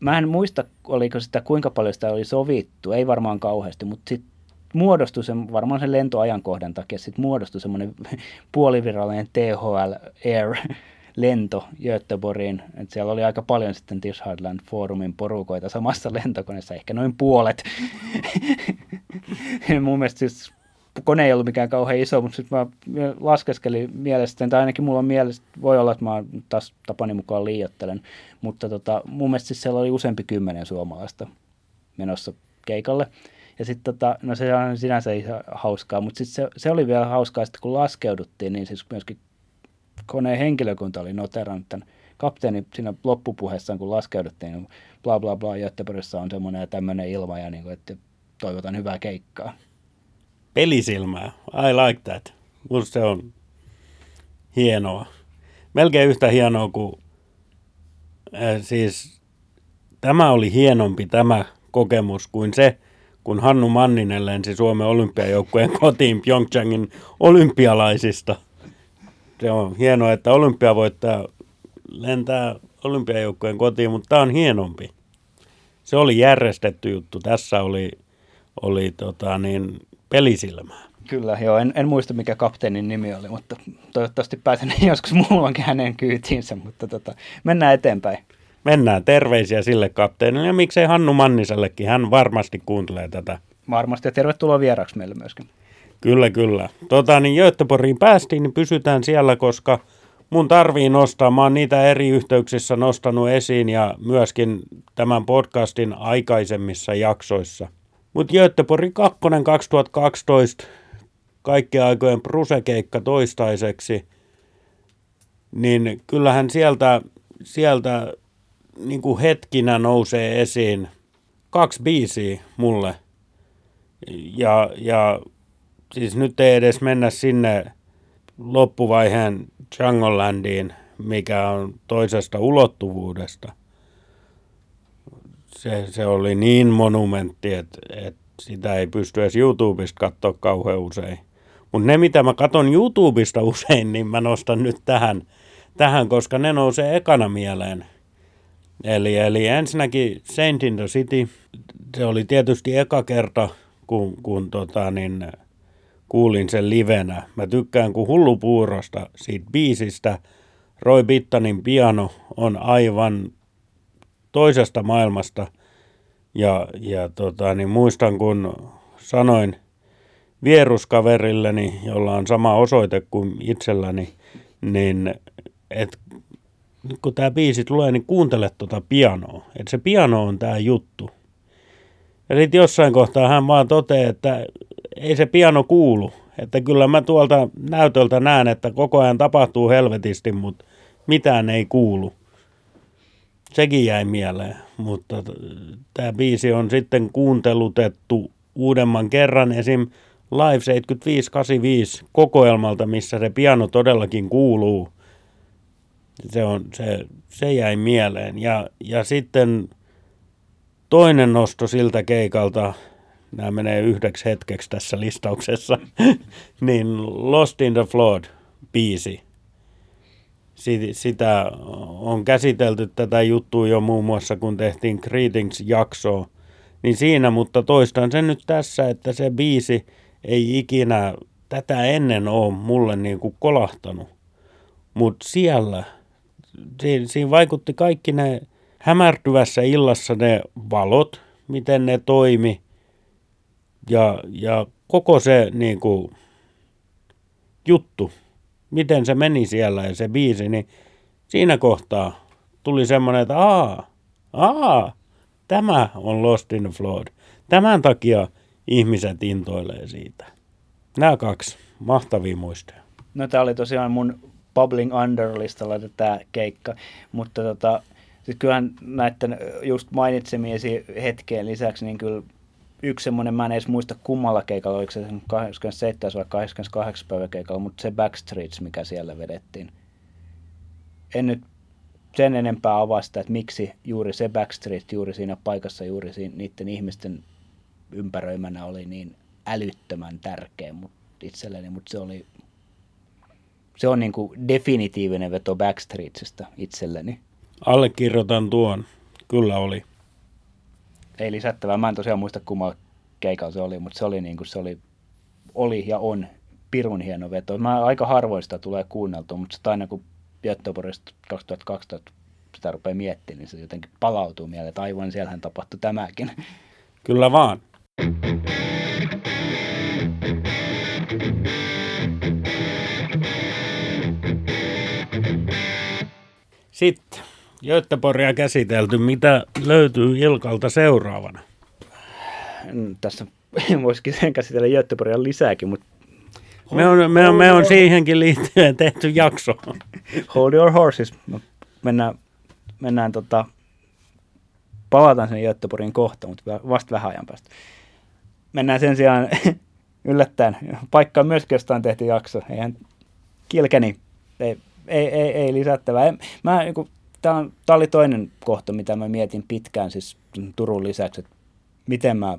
mä en muista, oliko sitä, kuinka paljon sitä oli sovittu, ei varmaan kauheasti, mutta sit muodostui varmaan sen lentoajankohdan takia, sit muodostui semmoinen puolivirallinen THL Air-lento Göteborgiin. Et siellä oli aika paljon sitten This Hard Land -foorumin porukoita samassa lentokoneessa, ehkä noin puolet. Mun mielestä siis kone ei ollut mikään kauhean iso, mutta sitten mä laskeskelin mielestäni, tai ainakin mulla on mielestä, voi olla, että mä taas tapani mukaan liioittelen, mutta mun mielestä siis siellä oli useampi 10 suomalaista menossa keikalle. Ja sitten no se on sinänsä ihan hauskaa, mutta sitten se oli vielä hauskaa, sitten kun laskeuduttiin, niin siis myöskin koneen henkilökunta oli noterannut tämän kapteeni siinä loppupuheessaan, kun laskeuduttiin, niin bla bla bla, Göteborgissa on semmoinen ja tämmöinen ilma, ja niin kuin, että toivotan hyvää keikkaa. Pelisilmää. I like that. Musta se on hienoa. Melkein yhtä hienoa kuin, siis tämä oli hienompi tämä kokemus kuin se, kun Hannu Manninen lensi Suomen olympiajoukkueen kotiin Pyeongchangin olympialaisista. Se on hienoa, että olympiavoittaja lentää olympiajoukkueen kotiin, mutta tämä on hienompi. Se oli järjestetty juttu. Tässä oli pelisilmää. Kyllä, joo. En muista, mikä kapteenin nimi oli, mutta toivottavasti pääsen joskus muullankin hänen kyytiinsä, mutta mennään eteenpäin. Mennään, terveisiä sille kapteenille ja miksei Hannu Mannisellekin, hän varmasti kuuntelee tätä. Varmasti ja tervetuloa vieraksi meille myöskin. Kyllä, kyllä. Niin Göteborgiin päästiin, niin pysytään siellä, koska mun tarvii nostaa. Mä oon niitä eri yhteyksissä nostanut esiin ja myöskin tämän podcastin aikaisemmissa jaksoissa. Mutta Göteborg 2 2012, kaikkien aikojen Bruce-keikka toistaiseksi, niin kyllähän sieltä niinku hetkinä nousee esiin kaksi biisiä mulle. Ja siis nyt ei edes mennä sinne loppuvaiheen Junglelandiin, mikä on toisesta ulottuvuudesta. Se oli niin monumentti, että sitä ei pysty edes YouTubesta katsoa kauhean usein. Mutta ne, mitä mä katson YouTubesta usein, niin mä nostan nyt tähän, koska ne nousee ekana mieleen. Eli ensinnäkin Saint in the City. Se oli tietysti eka kerta, kun kuulin sen livenä. Mä tykkään kuin hullu puurosta siitä biisistä. Roy Bittanin piano on aivan toisesta maailmasta. Ja muistan, kun sanoin vieruskaverilleni, jolla on sama osoite kuin itselläni, niin että kun tämä biisi tulee, niin kuuntele tuota pianoa. Että se piano on tämä juttu. Ja sitten jossain kohtaa hän vaan toteaa, että ei se piano kuulu. Että kyllä mä tuolta näytöltä näen, että koko ajan tapahtuu helvetisti, mutta mitään ei kuulu. Sekin jäi mieleen, mutta tämä biisi on sitten kuuntelutettu uudemman kerran esim. Live 75-85 kokoelmalta, missä se piano todellakin kuuluu. Se jäi mieleen. Ja sitten toinen nosto siltä keikalta, nämä menee yhdeksi hetkeksi tässä listauksessa, niin Lost in the Flood-biisi. Sitä on käsitelty tätä juttua jo muun muassa, kun tehtiin Greetings-jaksoa. Niin siinä, mutta toistan sen nyt tässä, että se biisi ei ikinä tätä ennen ole mulle niin kuin kolahtanut. Mutta siellä, siinä vaikutti kaikki ne hämärtyvässä illassa ne valot, miten ne toimi. Ja koko se niin kuin juttu, miten se meni siellä ja se biisi, niin siinä kohtaa tuli semmoinen, että tämä on Lost in the Flood. Tämän takia ihmiset intoilee siitä. Nämä kaksi mahtavia muistoja. No tämä oli tosiaan mun Bubbling Under-listalla tämä keikka, mutta sitten kyllähän näiden just mainitsemiesi hetkeen lisäksi, niin kyllä yksi semmoinen, mä en edes muista kummalla keikalla, oliko se 27. vai 28. päivä keikalla, mutta se Backstreets, mikä siellä vedettiin. En nyt sen enempää avaa sitä, että miksi juuri se Backstreet juuri siinä paikassa, juuri siinä, niiden ihmisten ympäröimänä oli niin älyttömän tärkeä itselleni, mutta se on niin kuin definitiivinen veto Backstreetsista itselleni. Allekirjoitan tuon. Kyllä oli. Ei lisättävää. Mä en tosiaan muista, kummalla keikalla se oli, mutta se oli niin kuin se oli ja on pirun hieno veto. Mä aika harvoin sitä tulee kuunneltua, mutta sitä aina kun Göteborgista 2012 sitä rupeaa miettimään, niin se jotenkin palautuu mieleen, että aivan siellähän tapahtui tämäkin. Kyllä vaan. Sitten Göteborgia käsitelty. Mitä löytyy Ilkalta seuraavana? No, tässä voisikin sen käsitellä Göteborgia lisääkin, mutta Me on siihenkin liittyen tehty jakso. Hold your horses. Mennään palataan sen Göteborgin kohta, mutta vasta vähän ajan päästä. Mennään sen sijaan yllättäen. Paikkaan myöskin jostain tehty jakso. Eihän kilkeni. Ei lisättävää. Tämä oli toinen kohta, mitä mä mietin pitkään, siis Turun lisäksi, että miten mä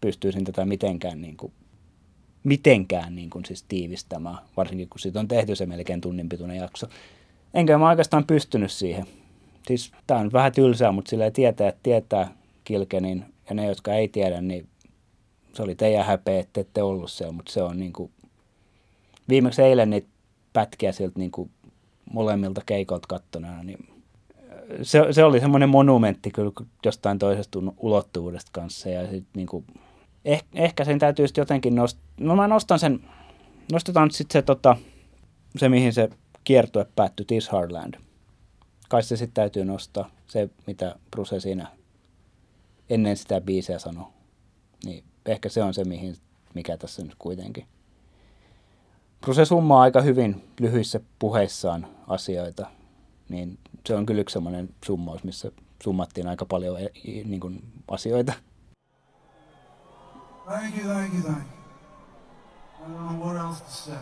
pystyisin tätä mitenkään siis tiivistämään, varsinkin kun siitä on tehty se melkein tunnin pituinen jakso. Enkä mä oikeastaan pystynyt siihen. Siis tämä on vähän tylsää, mutta silleen tietää kilkenin, ja ne, jotka ei tiedä, niin se oli teidän häpeä, että ette ollut siellä, mutta se on niin kuin, viimeksi eilen niitä pätkiä siltä niin kuin molemmilta keikolta kattona, niin se oli semmoinen monumentti kyllä jostain toisesta ulottuvuudesta kanssa ja sit niin kuin, ehkä sen täytyy jotenkin nostaa, no mä nostan sen, nostetaan sitten se, se mihin se kiertue päättyi, This Hard Land. Kai se sitten täytyy nostaa, se mitä Bruce siinä ennen sitä biisiä sanoi, niin ehkä se on se, mikä tässä nyt kuitenkin. Bruce summaa aika hyvin lyhyissä puheissaan asioita, niin se on kyllä yksi semmoinen summaus, missä summattiin aika paljon niin kuin asioita. Thank you. I don't know what else to say.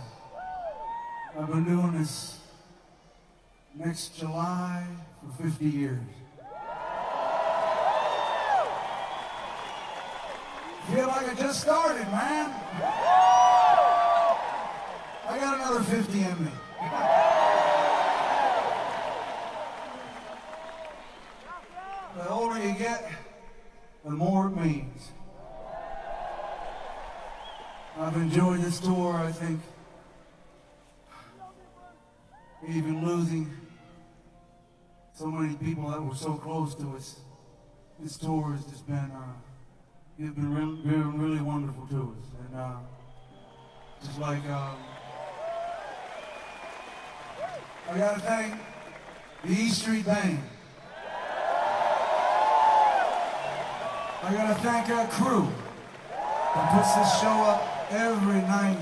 I've been doing this next July for 50 years. Feel like I just started, man. I got another 50 in me. The older you get, the more it means. I've enjoyed this tour, I think, even losing so many people that were so close to us. This tour has just been, you've been really wonderful to us. And just like, I gotta thank the E Street Band. I gotta thank our crew that puts this show up every night.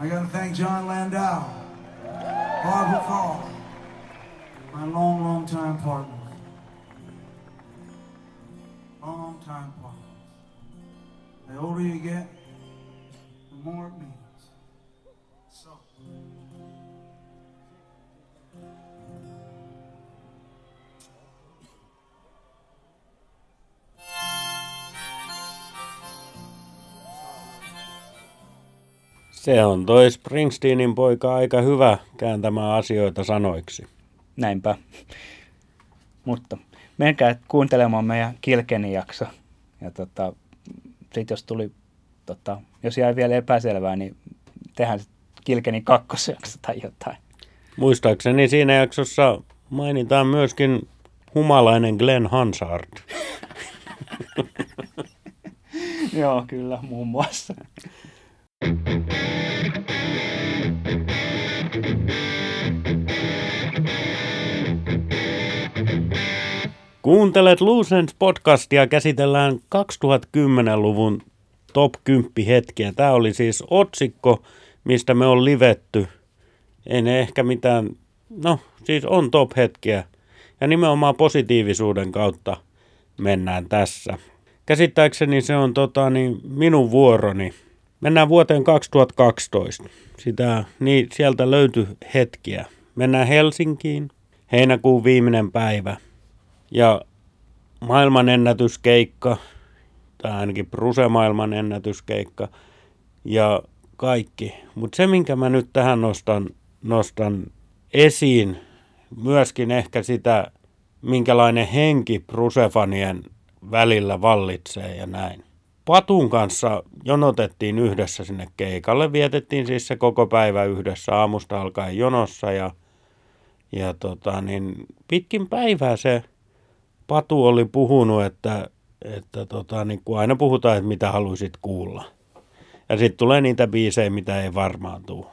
I gotta thank John Landau, Barbara Carl, my long time partner. Long time partners. The older you get, the more it means. So se on toi Springsteenin poika aika hyvä kääntämään asioita sanoiksi. Näinpä. Mutta menkää kuuntelemaan meidän Kilkenin jakso. Ja sit jos tuli, jos jäi vielä epäselvää, niin tehdään Kilkenin kakkosjakso tai jotain. Muistaakseni siinä jaksossa mainitaan myöskin humalainen Glenn Hansard. Joo, kyllä, muun muassa. Kuuntelet Loose Ends podcastia, käsitellään 2010-luvun top 10 hetkiä. Tämä oli siis otsikko, mistä me on livetty. Ei ne ehkä mitään, no siis on top hetkiä. Ja nimenomaan positiivisuuden kautta mennään tässä. Käsittääkseni se on minun vuoroni. Mennään vuoteen 2012. Niin sieltä löytyi hetkiä. Mennään Helsinkiin, heinäkuun viimeinen päivä. Ja maailmanennätyskeikka, tai ainakin Bruce maailmanennätyskeikka ja kaikki. Mutta se, minkä mä nyt tähän nostan esiin, myöskin ehkä sitä, minkälainen henki Bruce-fanien välillä vallitsee ja näin. Patun kanssa jonotettiin yhdessä sinne keikalle, vietettiin siis se koko päivä yhdessä aamusta alkaen jonossa ja pitkin päivää se Patu oli puhunut, että niin kuin aina puhutaan, että mitä haluaisit kuulla. Ja sitten tulee niitä biisejä, mitä ei varmaan tule.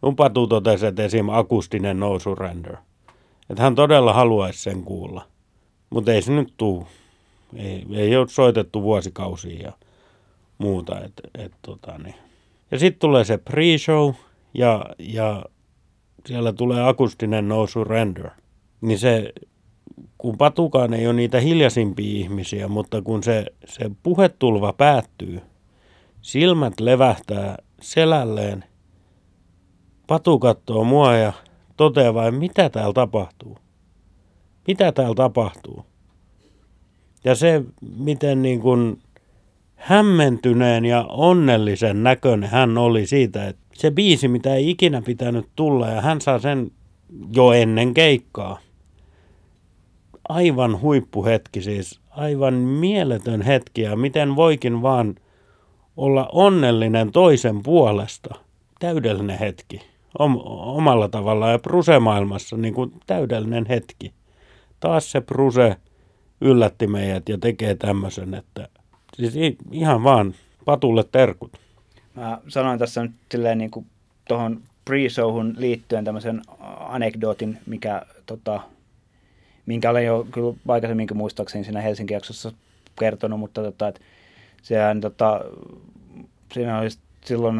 Mun Patu totesi, että esim. Akustinen No Surrender. Että hän todella haluaisi sen kuulla. Mutta ei se nyt tule. Ei ole soitettu vuosikausia ja muuta. Ja sitten tulee se pre-show ja siellä tulee Akustinen No Surrender. Niin se... Kun Patukaan ei ole niitä hiljaisimpia ihmisiä, mutta kun se puhetulva päättyy, silmät levähtää selälleen, Patu katsoo mua ja toteaa vain, mitä täällä tapahtuu. Mitä täällä tapahtuu? Ja se, miten niin kuin hämmentyneen ja onnellisen näköinen hän oli siitä, että se biisi, mitä ei ikinä pitänyt tulla, ja hän saa sen jo ennen keikkaa. aivan huippuhetki, siis aivan mieletön hetki, ja miten voikin vaan olla onnellinen toisen puolesta. Täydellinen hetki omalla tavallaan, ja Bruse-maailmassa niin kuin täydellinen hetki. Taas se Bruse yllätti meidät ja tekee tämmöisen, että siis ihan vaan patulle terkut. Mä sanoin tässä nyt silleen niin kuin tuohon pre-showhun liittyen tämmöisen anekdootin, minkä olen jo kyllä aikaisemminkin muistaakseni siinä Helsinki-jaksossa kertonut, mutta siinä oli silloin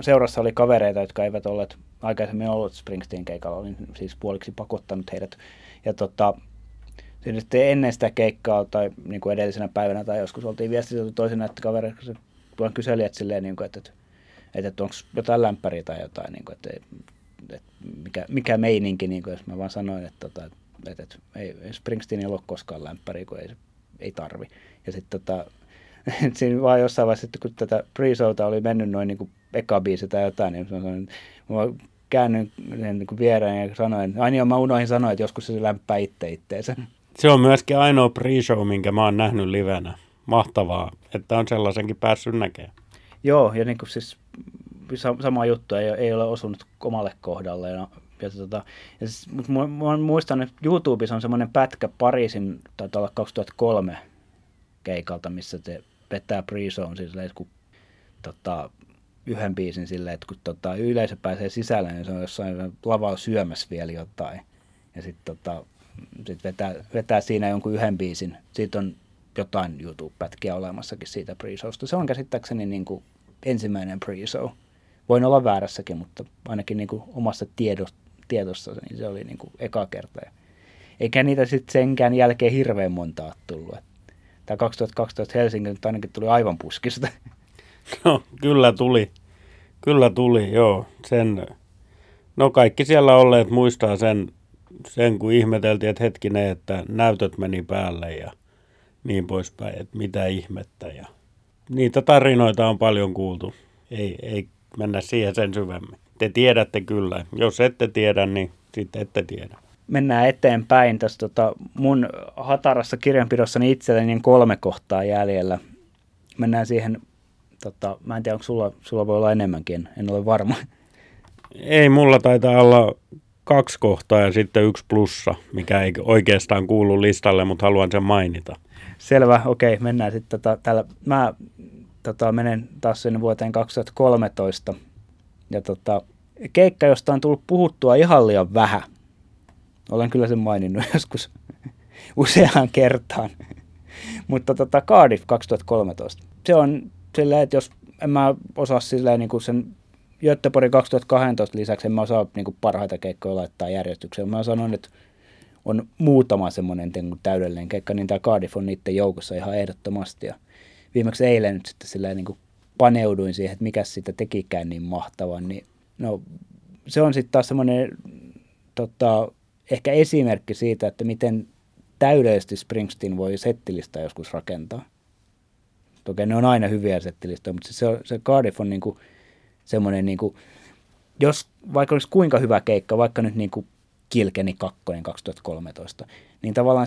seurassa oli kavereita, jotka eivät olleet aikaisemmin ollut Springsteen keikalla, olin siis puoliksi pakottanut heidät. Ja sitten ennen sitä keikkaa tai niin kuin edellisenä päivänä tai joskus oltiin viestitelty toisena, että kavereiksi tuon kyselijät silleen, niin kuin, että onko jotain lämpäriä tai jotain, niin kuin, että mikä meininki, niin kuin, jos mä vaan sanoin, että ei Springsteenillä ole koskaan lämpäriä, kun ei tarvi. Ja sitten siinä vaan jossain vaiheessa, kun tätä pre-showta oli mennyt noin niin kuin eka biisi tai jotain, niin mä käännyin sen niin kuin viereen ja sanoin, että aina mä unohdin sanoa, että joskus se lämpää itteensä. Se on myöskin ainoa pre-show, minkä mä oon nähnyt livenä. Mahtavaa, että on sellaisenkin päässyt näkemään. Joo, ja niin kuin siis sama juttu ei ole osunut omalle kohdalle. Mutta mä muistan, että YouTubessa on semmoinen pätkä Pariisin, taitaa olla 2003 keikalta, missä te vetää pre-shown siis yhden biisin silleen, että kun yleisö pääsee sisälle, niin se on jossain lavalla syömässä vielä jotain. Ja sitten vetää siinä jonkun yhden biisin. Siitä on jotain YouTube-pätkiä olemassakin siitä pre-showsta. Se on käsittääkseni niin kuin ensimmäinen pre-show. Voin olla väärässäkin, mutta ainakin niin kuin omassa tiedossa niin se oli niin kuin eka kerta. Eikä niitä sitten senkään jälkeen hirveän montaa tullut. Tämä 2012 Helsinki nyt ainakin tuli aivan puskista. No, kyllä tuli, joo. Kaikki siellä olleet muistaa sen, kun ihmeteltiin, että hetkinen, että näytöt meni päälle ja niin poispäin, että mitä ihmettä. Ja niitä tarinoita on paljon kuultu. Ei mennä siihen sen syvemmin. Te tiedätte kyllä. Jos ette tiedä, niin sitten ette tiedä. Mennään eteenpäin. Tässä mun hatarassa kirjanpidossani itselleni niin 3 kohtaa jäljellä. Mennään siihen, mä en tiedä, onko sulla voi olla enemmänkin, en ole varma. Ei, mulla taitaa olla 2 kohtaa ja sitten 1 plussa, mikä ei oikeastaan kuulu listalle, mutta haluan sen mainita. Selvä, okei, mennään sitten tällä. Mä menen taas sinne vuoteen 2013 ja keikka, josta on tullut puhuttua ihan liian vähän. Olen kyllä sen maininnut joskus useaan kertaan, mutta Cardiff 2013. Se on silleen, että jos en mä osaa silleen niin kuin sen Göteborgin 2012 lisäksi, en mä osaa niin kuin parhaita keikkoja laittaa järjestykseen. Mä sanon, että on muutama semmoinen täydellinen keikka, niin tämä Cardiff on niiden joukossa ihan ehdottomasti. Ja viimeksi eilen nyt sitten silleen niin kuin paneuduin siihen, että mikä sitä tekikään niin mahtavan. Niin, no, se on sitten taas semmoinen ehkä esimerkki siitä, että miten täydellisesti Springsteen voi settilista joskus rakentaa. Toki ne on aina hyviä settilistoja, mutta se Cardiff on niinku semmoinen, niinku, jos vaikka olisi kuinka hyvä keikka, vaikka nyt niinku Kilkeni 2 2013, niin tavallaan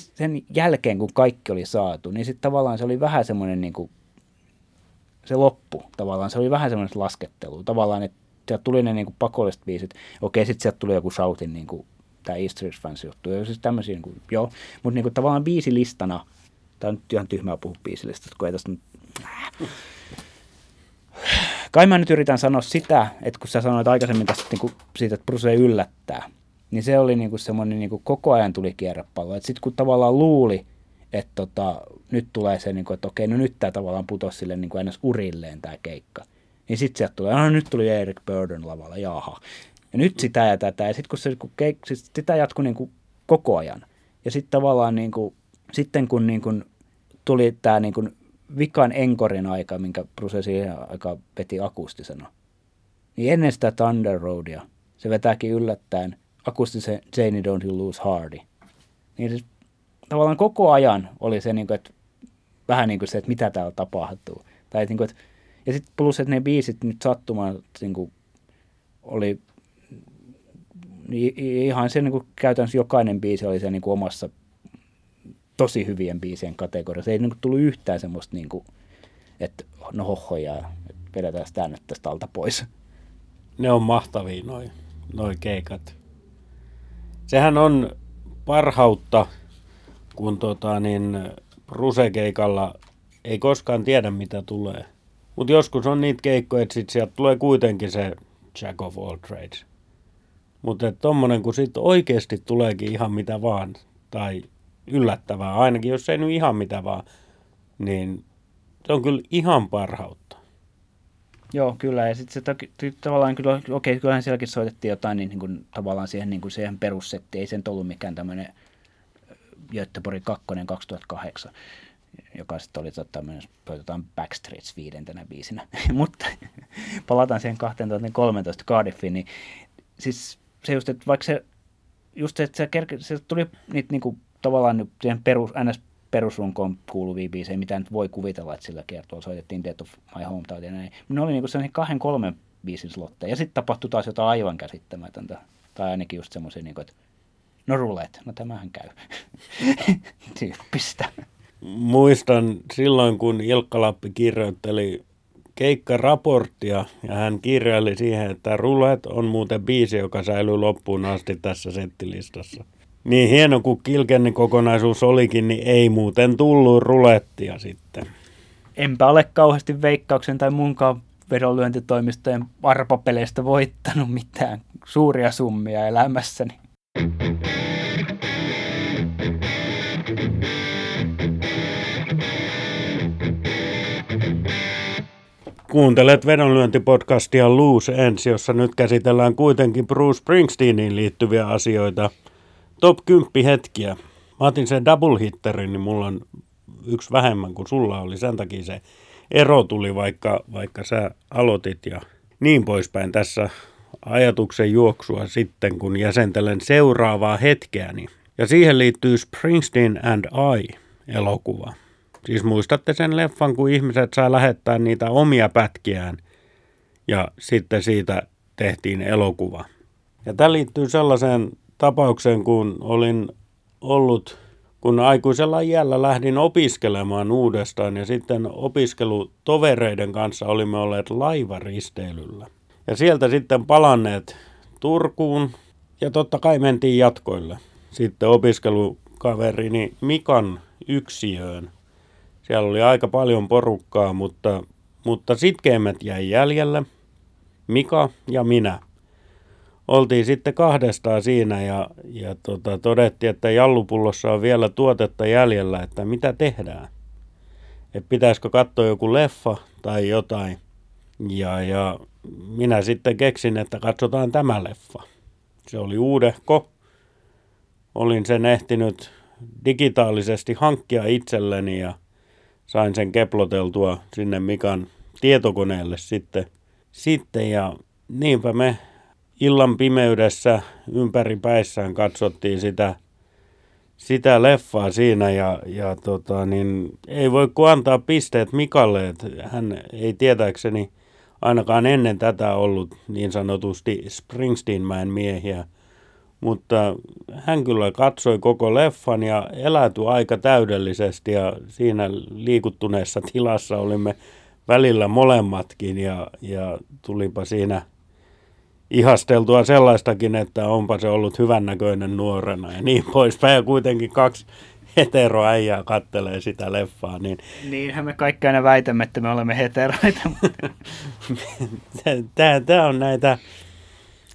sen jälkeen, kun kaikki oli saatu, niin sitten tavallaan se oli vähän semmoinen, niinku, se loppu tavallaan, se oli vähän semmoinen laskettelu tavallaan, että sieltä tuli ne niinku pakolliset biisit. Okei, sitten sieltä tuli joku Shoutin niinku, tämä E Street Bands juttu, ja siis tämmöisiä, niinku, joo, mutta niinku, tavallaan biisilistana. Tämä on nyt ihan tyhmää puhua biisilistasta, kun ei tästä nyt... Kai mä nyt yritän sanoa sitä, että kun sä sanoit aikaisemmin tästä, niin kuin siitä, että Bruce yllättää, niin se oli niin kuin semmoinen, niin kuin koko ajan tuli kierrepallo. Sitten kun tavallaan luuli, että nyt tulee se, niin kuin, että okei, no nyt tämä tavallaan putosi sille niin kuin ennäs urilleen tämä keikka. Niin sitten sieltä tulee, no nyt tuli Eric Burden lavalla, jaha. Ja nyt sitä ja tätä. Ja sitten kun siis sitä jatkui niin kuin koko ajan. Ja sitten tavallaan niin kuin, sitten kun niin kuin tuli tämä niin kuin vikan enkorin aika, minkä Bruce siihen aikaan veti akustisena, niin ennen sitä Thunder Roadia se vetääkin yllättäen akustisen Janie Don't You Lose Hardy. Niin siis tavallaan koko ajan oli se, niin kuin, että vähän niin kuin se, että mitä täällä tapahtuu. Tai, niin kuin, että, ja sitten plus, että ne biisit nyt sattumaan niin kuin oli ihan se niin kuin käytännössä jokainen biisi oli se niin kuin omassa tosi hyvien biisien kategoriassa. Ei niin kuin tullut yhtään semmoista, niin kuin, että no hohojaa, vedetään sitä nyt tästä alta pois. Ne on mahtavia noi keikat. Sehän on parhautta, kun Bruce-keikalla ei koskaan tiedä mitä tulee. Mutta joskus on niitä keikkoja, että sitten sieltä tulee kuitenkin se jack of all trades. Mutta tommonen, kun sitten oikeasti tuleekin ihan mitä vaan, tai yllättävää, ainakin jos ei nyt ihan mitä vaan, niin se on kyllä ihan parhautta. Joo, kyllä. Ja sitten se tavallaan, kyllä, okei, kyllähän sielläkin soitettiin jotain, niin kuin, tavallaan siihen, niin kuin siihen perussetti, ei sen ollut mikään tämmöinen Göteborg 2 2008, joka sitten oli tämmöinen, pöytetään Backstreets 5. biisinä. Mutta palataan siihen 2013 Cardiffiin, niin siis se just, että vaikka se, just se tuli niitä niinku tavallaan siihen perusrunkoon kuuluvia biisejä, mitä nyt voi kuvitella, että sillä kertoo soitettiin Death of My Hometown ja näin. Ne oli niinku sellainen 2-3 biisin slotteja ja sitten tapahtui taas jotain aivan käsittämätöntä. Tai ainakin just semmoisia, niinku, että no rulet, no tämähän käy. Tyyppistä. Muistan silloin, kun Ilkka Lappi kirjoitteli keikkaraporttia ja hän kirjaili siihen, että rulet on muuten biisi, joka säilyy loppuun asti tässä settilistassa. Niin hieno kuin Kilkennin kokonaisuus olikin, niin ei muuten tullut rulettia sitten. Enpä ole kauheasti Veikkauksen tai muunkaan vedonlyöntitoimistojen arpapeleistä voittanut mitään suuria summia elämässäni. Kuuntelet vedonlyöntipodcastia Loose Ends, jossa nyt käsitellään kuitenkin Bruce Springsteeniin liittyviä asioita. Top 10 hetkiä. Mä otin sen double hitterin, niin mulla on yksi vähemmän kuin sulla oli. Sen takia se ero tuli, vaikka sä aloitit ja niin poispäin. Tässä ajatuksen juoksua sitten, kun jäsentelen seuraavaa hetkeäni. Ja siihen liittyy Springsteen and I-elokuva. Siis muistatte sen leffan, kun ihmiset saa lähettää niitä omia pätkiään ja sitten siitä tehtiin elokuva. Ja tämä liittyy sellaiseen tapaukseen, kun olin ollut, kun aikuisella iällä lähdin opiskelemaan uudestaan ja sitten opiskelutovereiden kanssa olimme olleet laivaristeilyllä. Ja sieltä sitten palanneet Turkuun ja totta kai mentiin jatkoille sitten opiskelukaverini Mikan yksiöön. Siellä oli aika paljon porukkaa, mutta sitkeimmät jäi jäljelle, Mika ja minä. Oltiin sitten kahdestaan siinä ja todettiin, että jallupullossa on vielä tuotetta jäljellä, että mitä tehdään. Että pitäisikö katsoa joku leffa tai jotain. Ja minä sitten keksin, että katsotaan tämä leffa. Se oli uudehko. Olin sen ehtinyt digitaalisesti hankkia itselleni ja sain sen keploteltua sinne Mikan tietokoneelle sitten ja niinpä me illan pimeydessä ympäripäissään katsottiin sitä leffaa siinä ja ei voi kuin antaa pisteet Mikalle, että hän ei tietääkseni ainakaan ennen tätä ollut niin sanotusti Springsteenmäen miehiä, mutta hän kyllä katsoi koko leffan ja elätyi aika täydellisesti ja siinä liikuttuneessa tilassa olimme välillä molemmatkin ja tulipa siinä ihasteltua sellaistakin, että onpa se ollut hyvännäköinen nuorena ja niin poispäin. Ja kuitenkin 2 heteroäijää kattelee sitä leffaa. Niinhän me kaikki aina väitämme, että me olemme heteroita. Tämä on näitä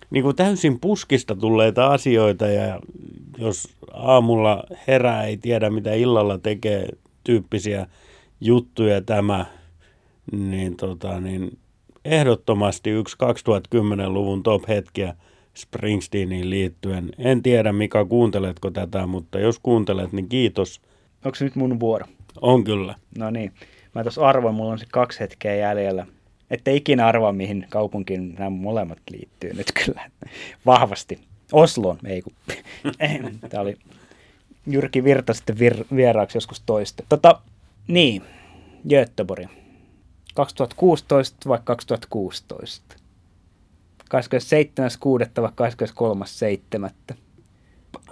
niin kuin täysin puskista tulleita asioita ja jos aamulla herää ei tiedä mitä illalla tekee tyyppisiä juttuja tämä, niin ehdottomasti yksi 2010-luvun top-hetkiä Springsteeniin liittyen. En tiedä Mika, kuunteletko tätä, mutta jos kuuntelet, niin kiitos. Onko se nyt mun vuoro? On kyllä. No niin, mä tuossa arvoin, mulla on se 2 hetkeä jäljellä. Että ikinä arvaa, mihin kaupunkiin nämä molemmat liittyy nyt kyllä vahvasti. Osloon, ei kun. Tämä oli Jyrki Virta sitten vieraaksi joskus toista. Göteborg. 2016 vai 2016? 27.6. vai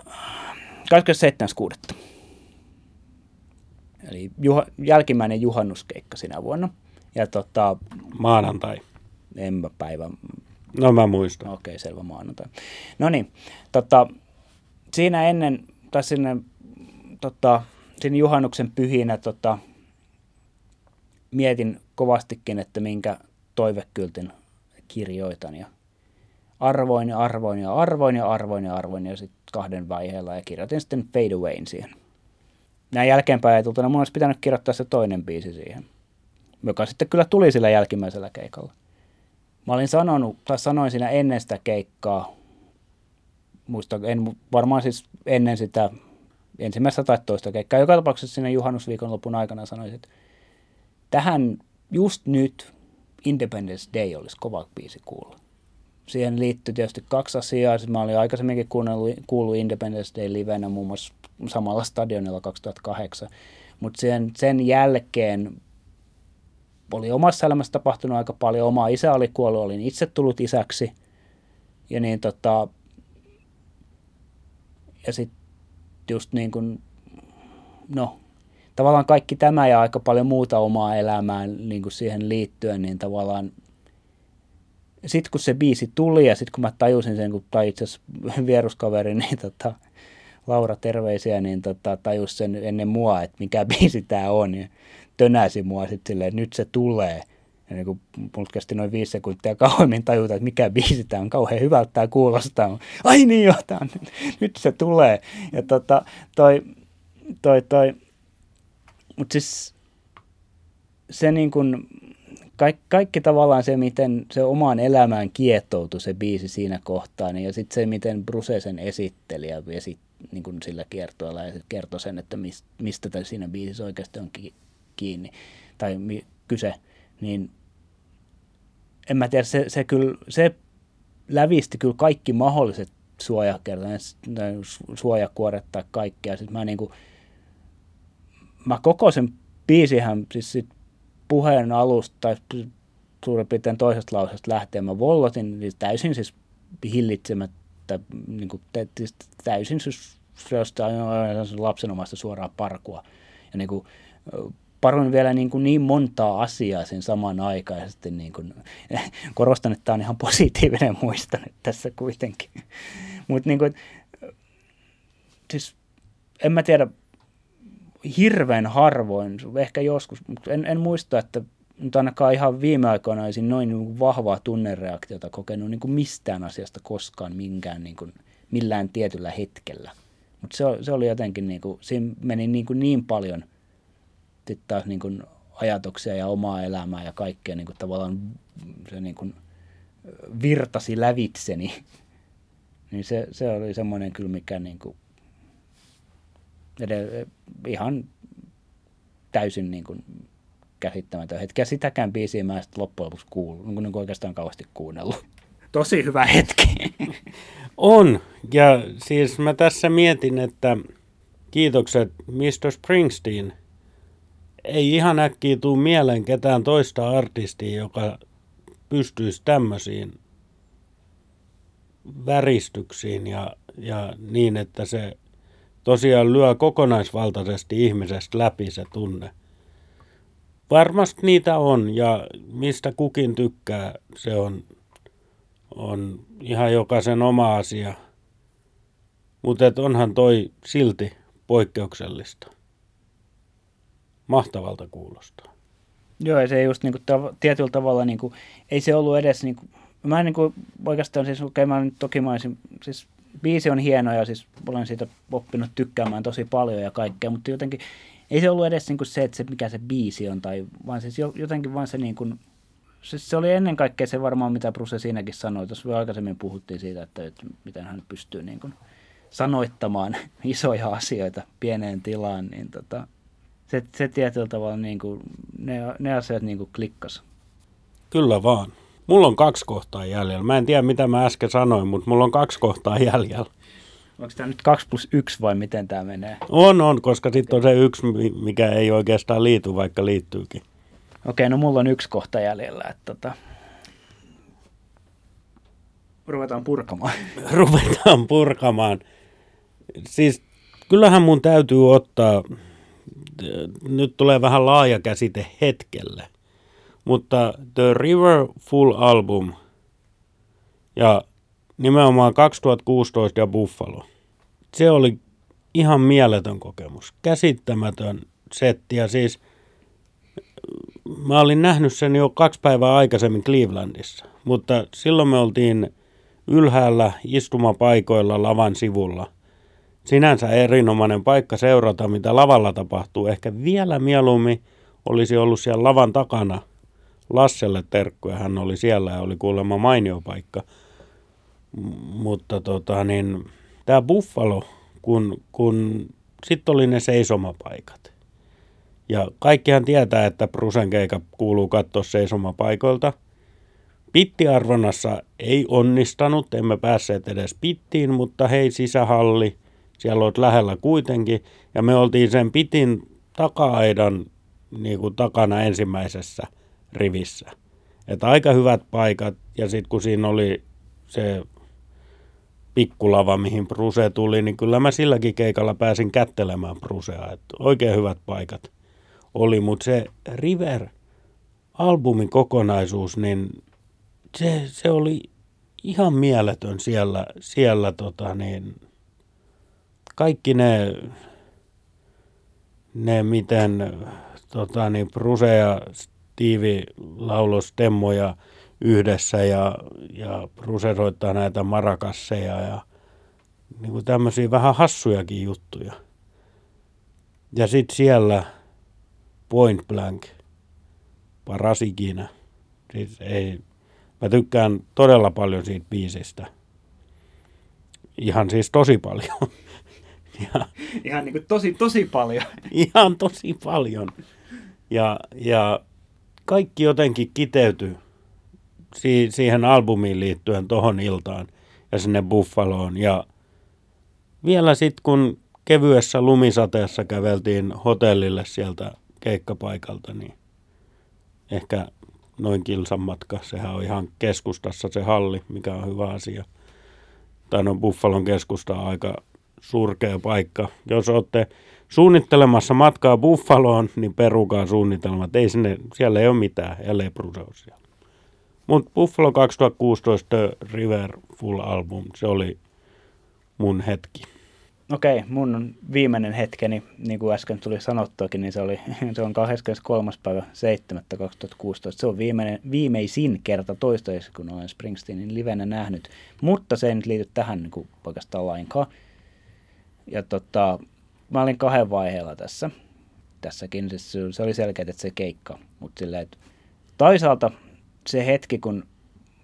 23.7. 27.6. Eli jälkimmäinen juhannuskeikka sinä vuonna. Ja maanantai. Enpä päivä. No mä muistan. Okei, selvä, maanantai. No niin, siinä ennen, tai siinä juhannuksen pyhinä mietin kovastikin, että minkä toivekyltin kirjoitan. Ja arvoin ja sitten kahden vaiheella ja kirjoitin sitten Fade Awayn siihen. Näin jälkeenpäin ajatultana mun olisi pitänyt kirjoittaa se toinen biisi siihen, joka sitten kyllä tuli sillä jälkimmäisellä keikalla. Mä olin sanoin siinä ennen sitä keikkaa, varmaan siis ennen sitä ensimmäistä tai toista keikkaa, joka tapauksessa siinä juhannusviikon lopun aikana sanoin, että tähän just nyt Independence Day olisi kova biisi kuulla. Siihen liittyy tietysti kaksi asiaa. Siis mä olin aikaisemminkin kuullut Independence Day livenä muun muassa samalla stadionilla 2008, mutta sen jälkeen oli omassa elämässä tapahtunut aika paljon. Oma isä oli kuollut, olin itse tullut isäksi. Ja niin ja sitten just niin kuin, no tavallaan kaikki tämä ja aika paljon muuta omaa elämää niin kuin siihen liittyen, niin tavallaan sitten kun se biisi tuli ja sitten kun mä tajusin sen, kun tai itse asiassa vieruskaveri, niin Laura terveisiä, niin tajusi sen ennen mua, että mikä biisi tää on. Ja tönäsi mua sitten silleen, että nyt se tulee. Ja niin kuin mulla kesti noin 5 sekuntia kauemmin tajuta, että mikä biisi tää on, kauhean hyvältä tää kuulostaa. Ai niin joo, nyt se tulee. Ja mut siis se niin kuin kaikki tavallaan se, miten se omaan elämään kietoutui se biisi siinä kohtaa, niin ja sitten se, miten Bruce sen esitteli ja niin kuin sillä kiertueella ja kertoi sen, että mistä siinä biisissä oikeasti on kiinni tai kyse, niin en mä tiedä, se lävisti kyllä kaikki mahdolliset suojakuoret tai kaikkea. Sitten mä koko sen biisihän siis sit puheen alusta tai suurin piirtein toisesta lausesta lähtien mä vollotin siis täysin siis hillitsemättä, niin kuin täysin siis lapsenomasta suoraan parkua. Ja niin kuin paron vielä niin montaa asiaa sen saman aikaisesti. Niin kuin, korostan, että tämä on ihan positiivinen muista nyt tässä kuitenkin. Mutta niin kuin, siis en mä tiedä, hirveän harvoin, ehkä joskus, en muista, että nyt ainakaan ihan viime aikoina olisin noin vahvaa tunnereaktiota kokenut niin kuin mistään asiasta koskaan millään tietyllä hetkellä. Mutta se oli jotenkin, niin kuin, siinä meni niin paljon taas niin kuin ajatuksia ja omaa elämää ja kaikkea niin kuin tavallaan se niin kuin virtasi lävitseni. Niin se oli semmoinen kyllä, mikä niin kuin ihan täysin niin kuin käsittämätön hetki. Sitäkään biisiä mä en sitten loppujen lopuksi oikeastaan kauheasti kuunnellut. Tosi hyvä hetki. On. Ja siis mä tässä mietin, että kiitokset Mr. Springsteen. Ei ihan äkkiä tule mieleen ketään toista artistia, joka pystyisi tämmöisiin väristyksiin ja niin, että se tosiaan lyö kokonaisvaltaisesti ihmisestä läpi se tunne. Varmasti niitä on, ja mistä kukin tykkää, se on ihan jokaisen oma asia. Mutta onhan toi silti poikkeuksellista. Mahtavalta kuulostaa. Joo, ja se just niinku tietyllä tavalla, niinku, ei se ollut edes, niinku, mä en niinku, oikeastaan siis, mä nyt toki olisin, siis biisi on hieno ja siis olen siitä oppinut tykkäämään tosi paljon ja kaikkea, mutta jotenkin ei se ollut edes niinku se, että mikä se biisi on, tai, vaan siis jotenkin vaan se, niinku, se oli ennen kaikkea se varmaan, mitä Bruce siinäkin sanoi, tuossa aikaisemmin puhuttiin siitä, että miten hän pystyy niinku sanoittamaan isoja asioita pieneen tilaan, niin se tietyllä tavalla niinku, ne asiat niinku klikkas. Kyllä vaan. Mulla on 2 kohtaa jäljellä. Mä en tiedä, mitä mä äsken sanoin, mutta mulla on 2 kohtaa jäljellä. Onko tämä nyt 2+1 vai miten tämä menee? On, koska sitten on se 1, mikä ei oikeastaan liity, vaikka liittyykin. Okei, no mulla on 1 kohta jäljellä. Ruvetaan purkamaan. Siis kyllähän mun täytyy ottaa, nyt tulee vähän laaja käsite hetkelle, mutta The River Full Album ja nimenomaan 2016 ja Buffalo. Se oli ihan mieletön kokemus, käsittämätön setti ja siis mä olin nähnyt sen jo 2 päivää aikaisemmin Clevelandissa, mutta silloin me oltiin ylhäällä istumapaikoilla lavan sivulla. Sinänsä erinomainen paikka seurata, mitä lavalla tapahtuu. Ehkä vielä mieluummin olisi ollut siellä lavan takana. Lasselle terkkuja, hän oli siellä ja oli kuulemma mainio paikka. Mutta tämä Buffalo, kun sitten oli ne seisomapaikat. Ja kaikkihan tietää, että Brucen keikka kuuluu katsoa seisomapaikoilta. Pittiarvonnassa ei onnistanut, emme päässeet edes pittiin, mutta hei sisähalli, siellä olet lähellä kuitenkin. Ja me oltiin sen pitin taka-aidan niin kuin takana ensimmäisessä rivissä. Että aika hyvät paikat ja sitten kun siinä oli se pikkulava, mihin Bruce tuli, niin kyllä mä silläkin keikalla pääsin kättelemään Brucea. Että oikein hyvät paikat oli, mutta se River-albumin kokonaisuus, niin se oli ihan mieletön siellä kaikki ne miten Bruce ja Stevie lauloi stemmoja yhdessä ja Bruce soittaa näitä marakasseja ja niinku tämmöisiä vähän hassujakin juttuja. Ja sitten siellä Point Blank, paras ikinä. Siis ei, mä tykkään todella paljon siitä biisistä. Ihan siis tosi paljon. Ihan niin kuin tosi paljon. Ihan tosi paljon. Ja kaikki jotenkin kiteytyi siihen albumiin liittyen tohon iltaan ja sinne Buffaloon. Ja vielä sitten kun kevyessä lumisateessa käveltiin hotellille sieltä keikkapaikalta, niin ehkä noin kilsan matka. Sehän on ihan keskustassa se halli, mikä on hyvä asia. Tai no Buffalon keskusta on aika surkea paikka. Jos olette suunnittelemassa matkaa Buffaloon, niin perukaa suunnitelmat. Ei sinne, siellä ei ole mitään, ellei Bruceosia. Mutta Buffalo 2016 River Full Album, se oli mun hetki. Okei, mun viimeinen hetkeni, niin kuin äsken tuli sanottuakin, niin se on 23.7.2016. Se on viimeisin kerta toistaiseksi, kun olen Springsteenin livenä nähnyt. Mutta se ei nyt liity tähän niin kuin oikeastaan lainkaan. Ja mä olin 2 vaiheella tässäkin. Siis se oli selkeä, että se keikka. Mutta silleen, että toisaalta se hetki, kun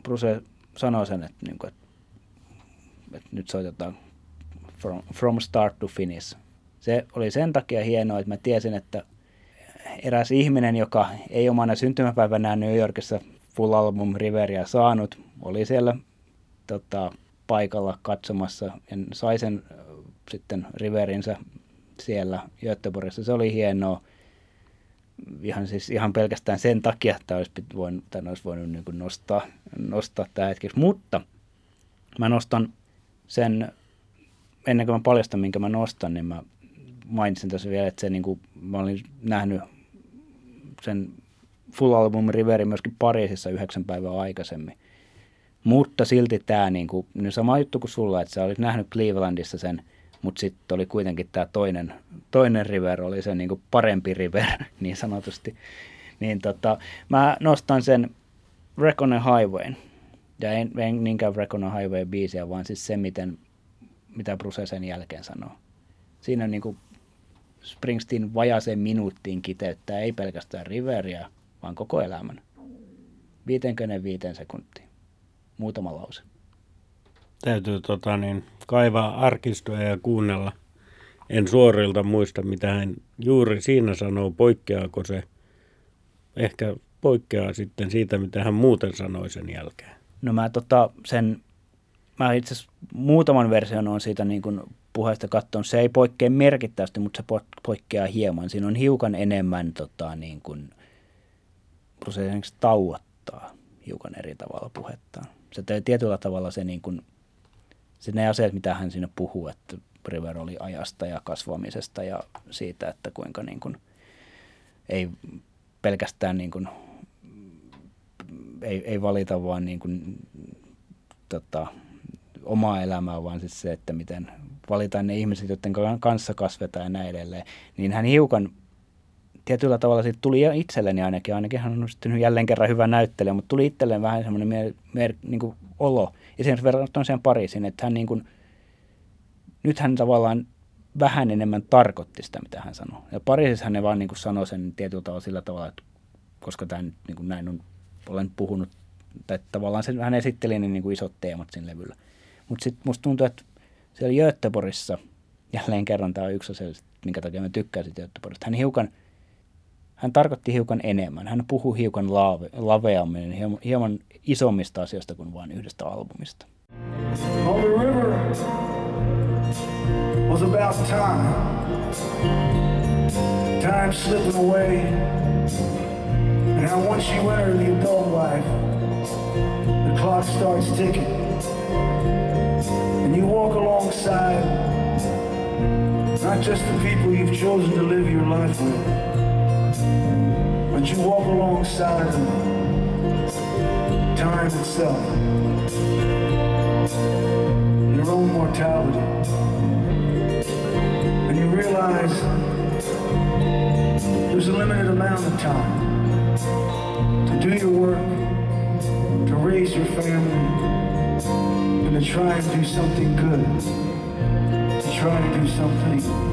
Bruce sanoi sen, että, niin kuin, että nyt soitetaan From start to finish. Se oli sen takia hienoa, että mä tiesin, että eräs ihminen, joka ei omana syntymäpäivänään New Yorkissa Full Album Riveria saanut, oli siellä paikalla katsomassa ja sai sen sitten Riverinsä siellä Göteborgissa. Se oli hienoa. Ihan pelkästään sen takia, että olisi voinut niin kuin nostaa tämä hetkeksi. Mutta mä nostan sen. Ennen kuin mä paljastan, minkä mä nostan, niin mä mainitsin tässä vielä, että se, niin kuin, mä olin nähnyt sen Full Album Riverin myöskin Pariisissa 9 päivää aikaisemmin. Mutta silti tämä niin sama juttu kuin sulla, että sä olit nähnyt Clevelandissa sen, mutta sitten oli kuitenkin tämä toinen River, oli se niin kuin parempi River niin sanotusti. Niin, mä nostan sen Reckon a Highwayn, ja en niinkään Reckon a Highway -biisiä, vaan siis se, mitä Bruce sen jälkeen sanoo. Siinä on niin kuin Springsteen vajaaseen minuuttiin kiteyttää, ei pelkästään Riveria, vaan koko elämän. 55 sekuntia. Muutama lause. Täytyy kaivaa arkistoja ja kuunnella. En suorilta muista, mitä hän juuri siinä sanoo. Poikkeaako se? Ehkä poikkeaa sitten siitä, mitä hän muuten sanoi sen jälkeen. No mä Mä itse asiassa muutaman version on siitä niin kuin puheesta katsoin. Se ei poikkea merkittävästi, mutta se poikkeaa hieman. Siinä on hiukan enemmän, niin kuin, kun se tauottaa hiukan eri tavalla puhettaan. se tietyllä tavalla se, niin kuin, se ne asiat, mitä hän siinä puhuu, että River oli ajasta ja kasvamisesta ja siitä, että kuinka niin kuin, ei pelkästään niin kuin, ei valita vaan niin kuin, omaa elämää, vaan siis se, että miten valitaan ne ihmiset, joiden kanssa kasvetaan ja näin edelleen, niin hän hiukan tietyllä tavalla siitä tuli itselleni ainakin hän on sitten jälleen kerran hyvä näyttelijä, mutta tuli itselleen vähän semmoinen niin kuin olo. Esimerkiksi verrattuna sen Pariisiin, että hän niin kuin, nyt hän tavallaan vähän enemmän tarkoitti sitä, mitä hän sanoi. Ja Pariisissa hän vaan niin kuin sanoi sen tietyllä tavalla sillä tavalla, että koska tämä nyt niin kuin näin on, olen puhunut, tai tavallaan sen, hän esitteli ne niin kuin isot teemat siinä levyllä. Mutta sitten musta tuntuu, että siellä Göteborgissa, jälleen kerran tämä on yksi asia, minkä takia mä tykkäsin Göteborgista, hän tarkoitti hiukan enemmän. Hän puhui hiukan laveammin, hieman isommista asioista kuin vain yhdestä albumista. On the river was about time slipping away, and how once you enter the adult life, the clock starts ticking, and you walk alongside not just the people you've chosen to live your life with, but you walk alongside of time itself, your own mortality, and you realize there's a limited amount of time to do your work, to raise your family, and to try and do something good, to try and do something good.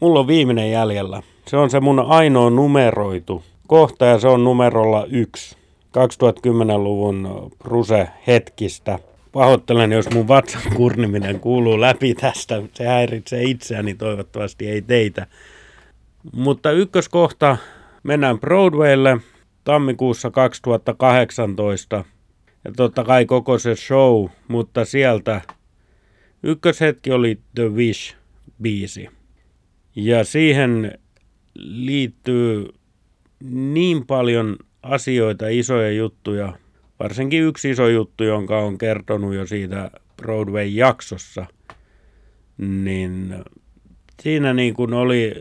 Mulla on viimeinen jäljellä. Se on se mun ainoa numeroitu kohta ja se on numerolla 1. 2010-luvun Bruce-hetkistä. Pahoittelen, jos mun vatsan kurniminen kuuluu läpi tästä. Se häiritsee itseäni, toivottavasti ei teitä. Mutta ykköskohta, mennään Broadwaylle tammikuussa 2018. Ja totta kai koko se show, mutta sieltä ykköshetki oli The Wish-biisi. Ja siihen liittyy niin paljon asioita, isoja juttuja, varsinkin yksi iso juttu, jonka on kertonut jo siitä Broadway-jaksossa, niin siinä niin kuin oli,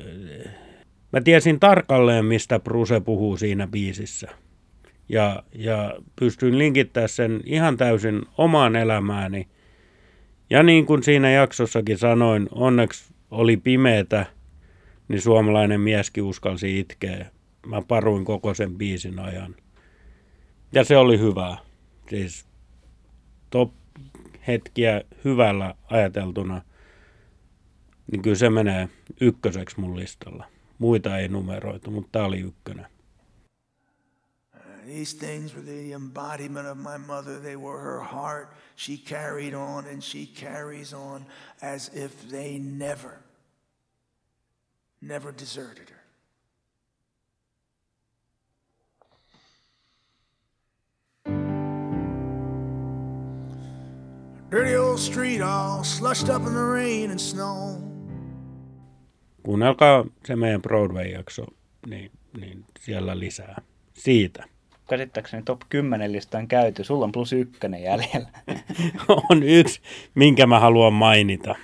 mä tiesin tarkalleen, mistä Bruce puhuu siinä biisissä. Ja pystyin linkittämään sen ihan täysin omaan elämääni. Ja niin kuin siinä jaksossakin sanoin, onneksi oli pimeetä, niin suomalainen mieskin uskalsi itkeä. Mä paruin koko sen biisin ajan. Ja se oli hyvää. Siis top hetkiä hyvällä ajateltuna. Niin kyllä se menee ykköseksi mun listalla. Muita ei numeroitu, mutta tää oli ykkönen. These things were the embodiment of my mother. They were her heart. She carried on and she carries on as if they never deserted her. Dirty old street all slushed up in the rain and snow. Kuunnelkaa se meidän Broadway-jakso, niin siellä lisää siitä. Käsittääkseni top 10 listaan käyty. Sulla on plus 1 jäljellä. On yksi, minkä mä haluan mainita.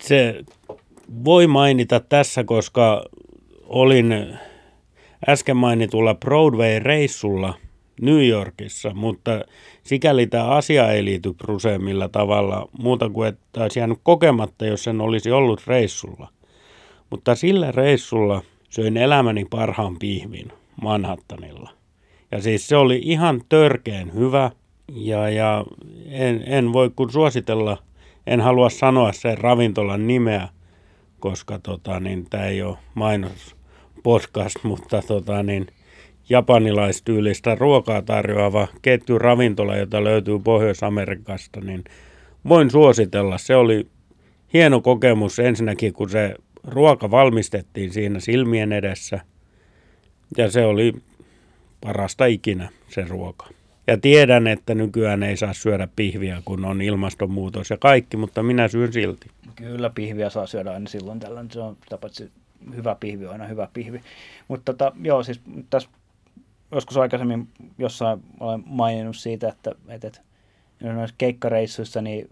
Se voi mainita tässä, koska olin äsken mainitulla Broadway-reissulla New Yorkissa, mutta sikäli tämä asia ei liity Bruceen millä tavalla muuta kuin, että olisi jäänyt kokematta, jos sen olisi ollut reissulla. Mutta sillä reissulla söin elämäni parhaan pihvin Manhattanilla. Ja siis se oli ihan törkeen hyvä ja en voi kun suositella, en halua sanoa sen ravintolan nimeä, koska tämä ei ole mainospodcast, mutta japanilaistyylistä ruokaa tarjoava ketjuravintola, jota löytyy Pohjois-Amerikasta, niin voin suositella. Se oli hieno kokemus ensinnäkin, kun se ruoka valmistettiin siinä silmien edessä ja se oli parasta ikinä se ruoka. Ja tiedän, että nykyään ei saa syödä pihviä, kun on ilmastonmuutos ja kaikki, mutta minä syön silti. Kyllä pihviä saa syödä aina silloin tällöin. Se on tapahtsi hyvä pihvi on aina hyvä pihvi. Mutta joo, siis tässä joskus aikaisemmin jossain olen maininnut siitä, että noissa keikkareissuissa, niin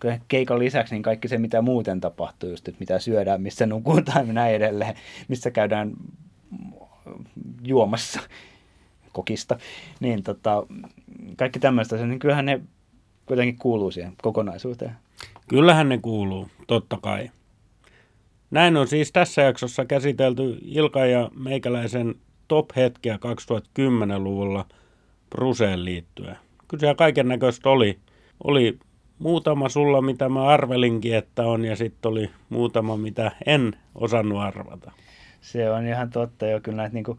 kyllä keikan lisäksi niin kaikki se, mitä muuten tapahtuu, just, että mitä syödään, missä nukutaan ja näin edelleen, missä käydään juomassa kokista, niin kaikki tämmöistä, niin kyllähän ne kuitenkin kuuluu siihen kokonaisuuteen. Kyllähän ne kuuluu, totta kai. Näin on siis tässä jaksossa käsitelty Ilka ja meikäläisen top-hetkeä 2010-luvulla Bruceen liittyen. Kyllä siellä kaiken näköistä oli. Oli muutama sulla, mitä mä arvelinkin, että on, ja sitten oli muutama, mitä en osannut arvata. Se on ihan totta jo kyllä näitä, niinku,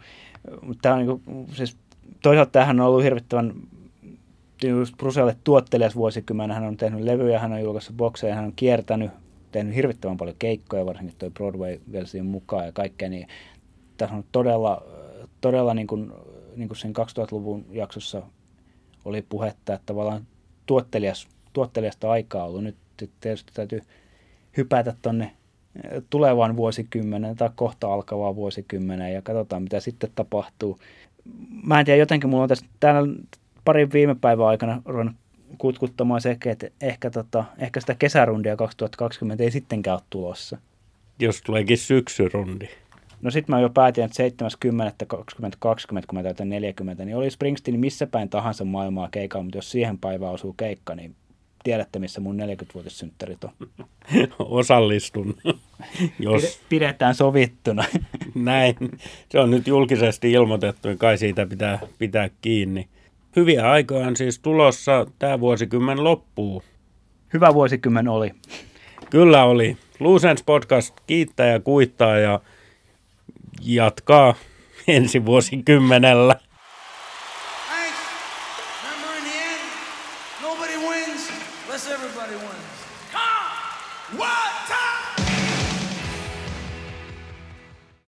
tää on niinku, siis toisaalta tämähän on ollut hirvittävän Brucelle tuottelias vuosikymmenen, hän on tehnyt levyjä, hän on julkaissut bokseja, hän on kiertänyt, tehnyt hirvittävän paljon keikkoja, varsinkin toi Broadway vielä siinä mukaan ja kaikkea, niin tässä on todella niin kuin sen 2000-luvun jaksossa oli puhetta, että tavallaan tuottelijasta aikaa ollut. Nyt tietysti täytyy hypätä tonne tulevaan vuosikymmeneen tai kohta alkavaan vuosikymmeneen ja katsotaan, mitä sitten tapahtuu. Mä en tiedä, jotenkin mulla on tässä täällä parin viime päivän aikana ruvennut kutkuttamaan se, että ehkä sitä kesärundia 2020 ei sittenkään ole tulossa. Jos tuleekin syksyrundi. No sit mä jo päätin, että 7.10.2020, kun mä täytän 40, niin oli Springsteen missä päin tahansa maailmaa keikalla, mutta jos siihen päivään osuu keikka, niin tiedätte, missä mun 40-vuotissynttärit on. Osallistun. Jos. Pidetään sovittuna. Näin. Se on nyt julkisesti ilmoitettu, niin kai siitä pitää pitää kiinni. Hyviä aikoja on siis tulossa. Tämä vuosikymmen loppuu. Hyvä vuosikymmen oli. Kyllä oli. Luusens podcast kiittää ja kuittaa ja jatkaa ensi vuosikymmenellä. What time?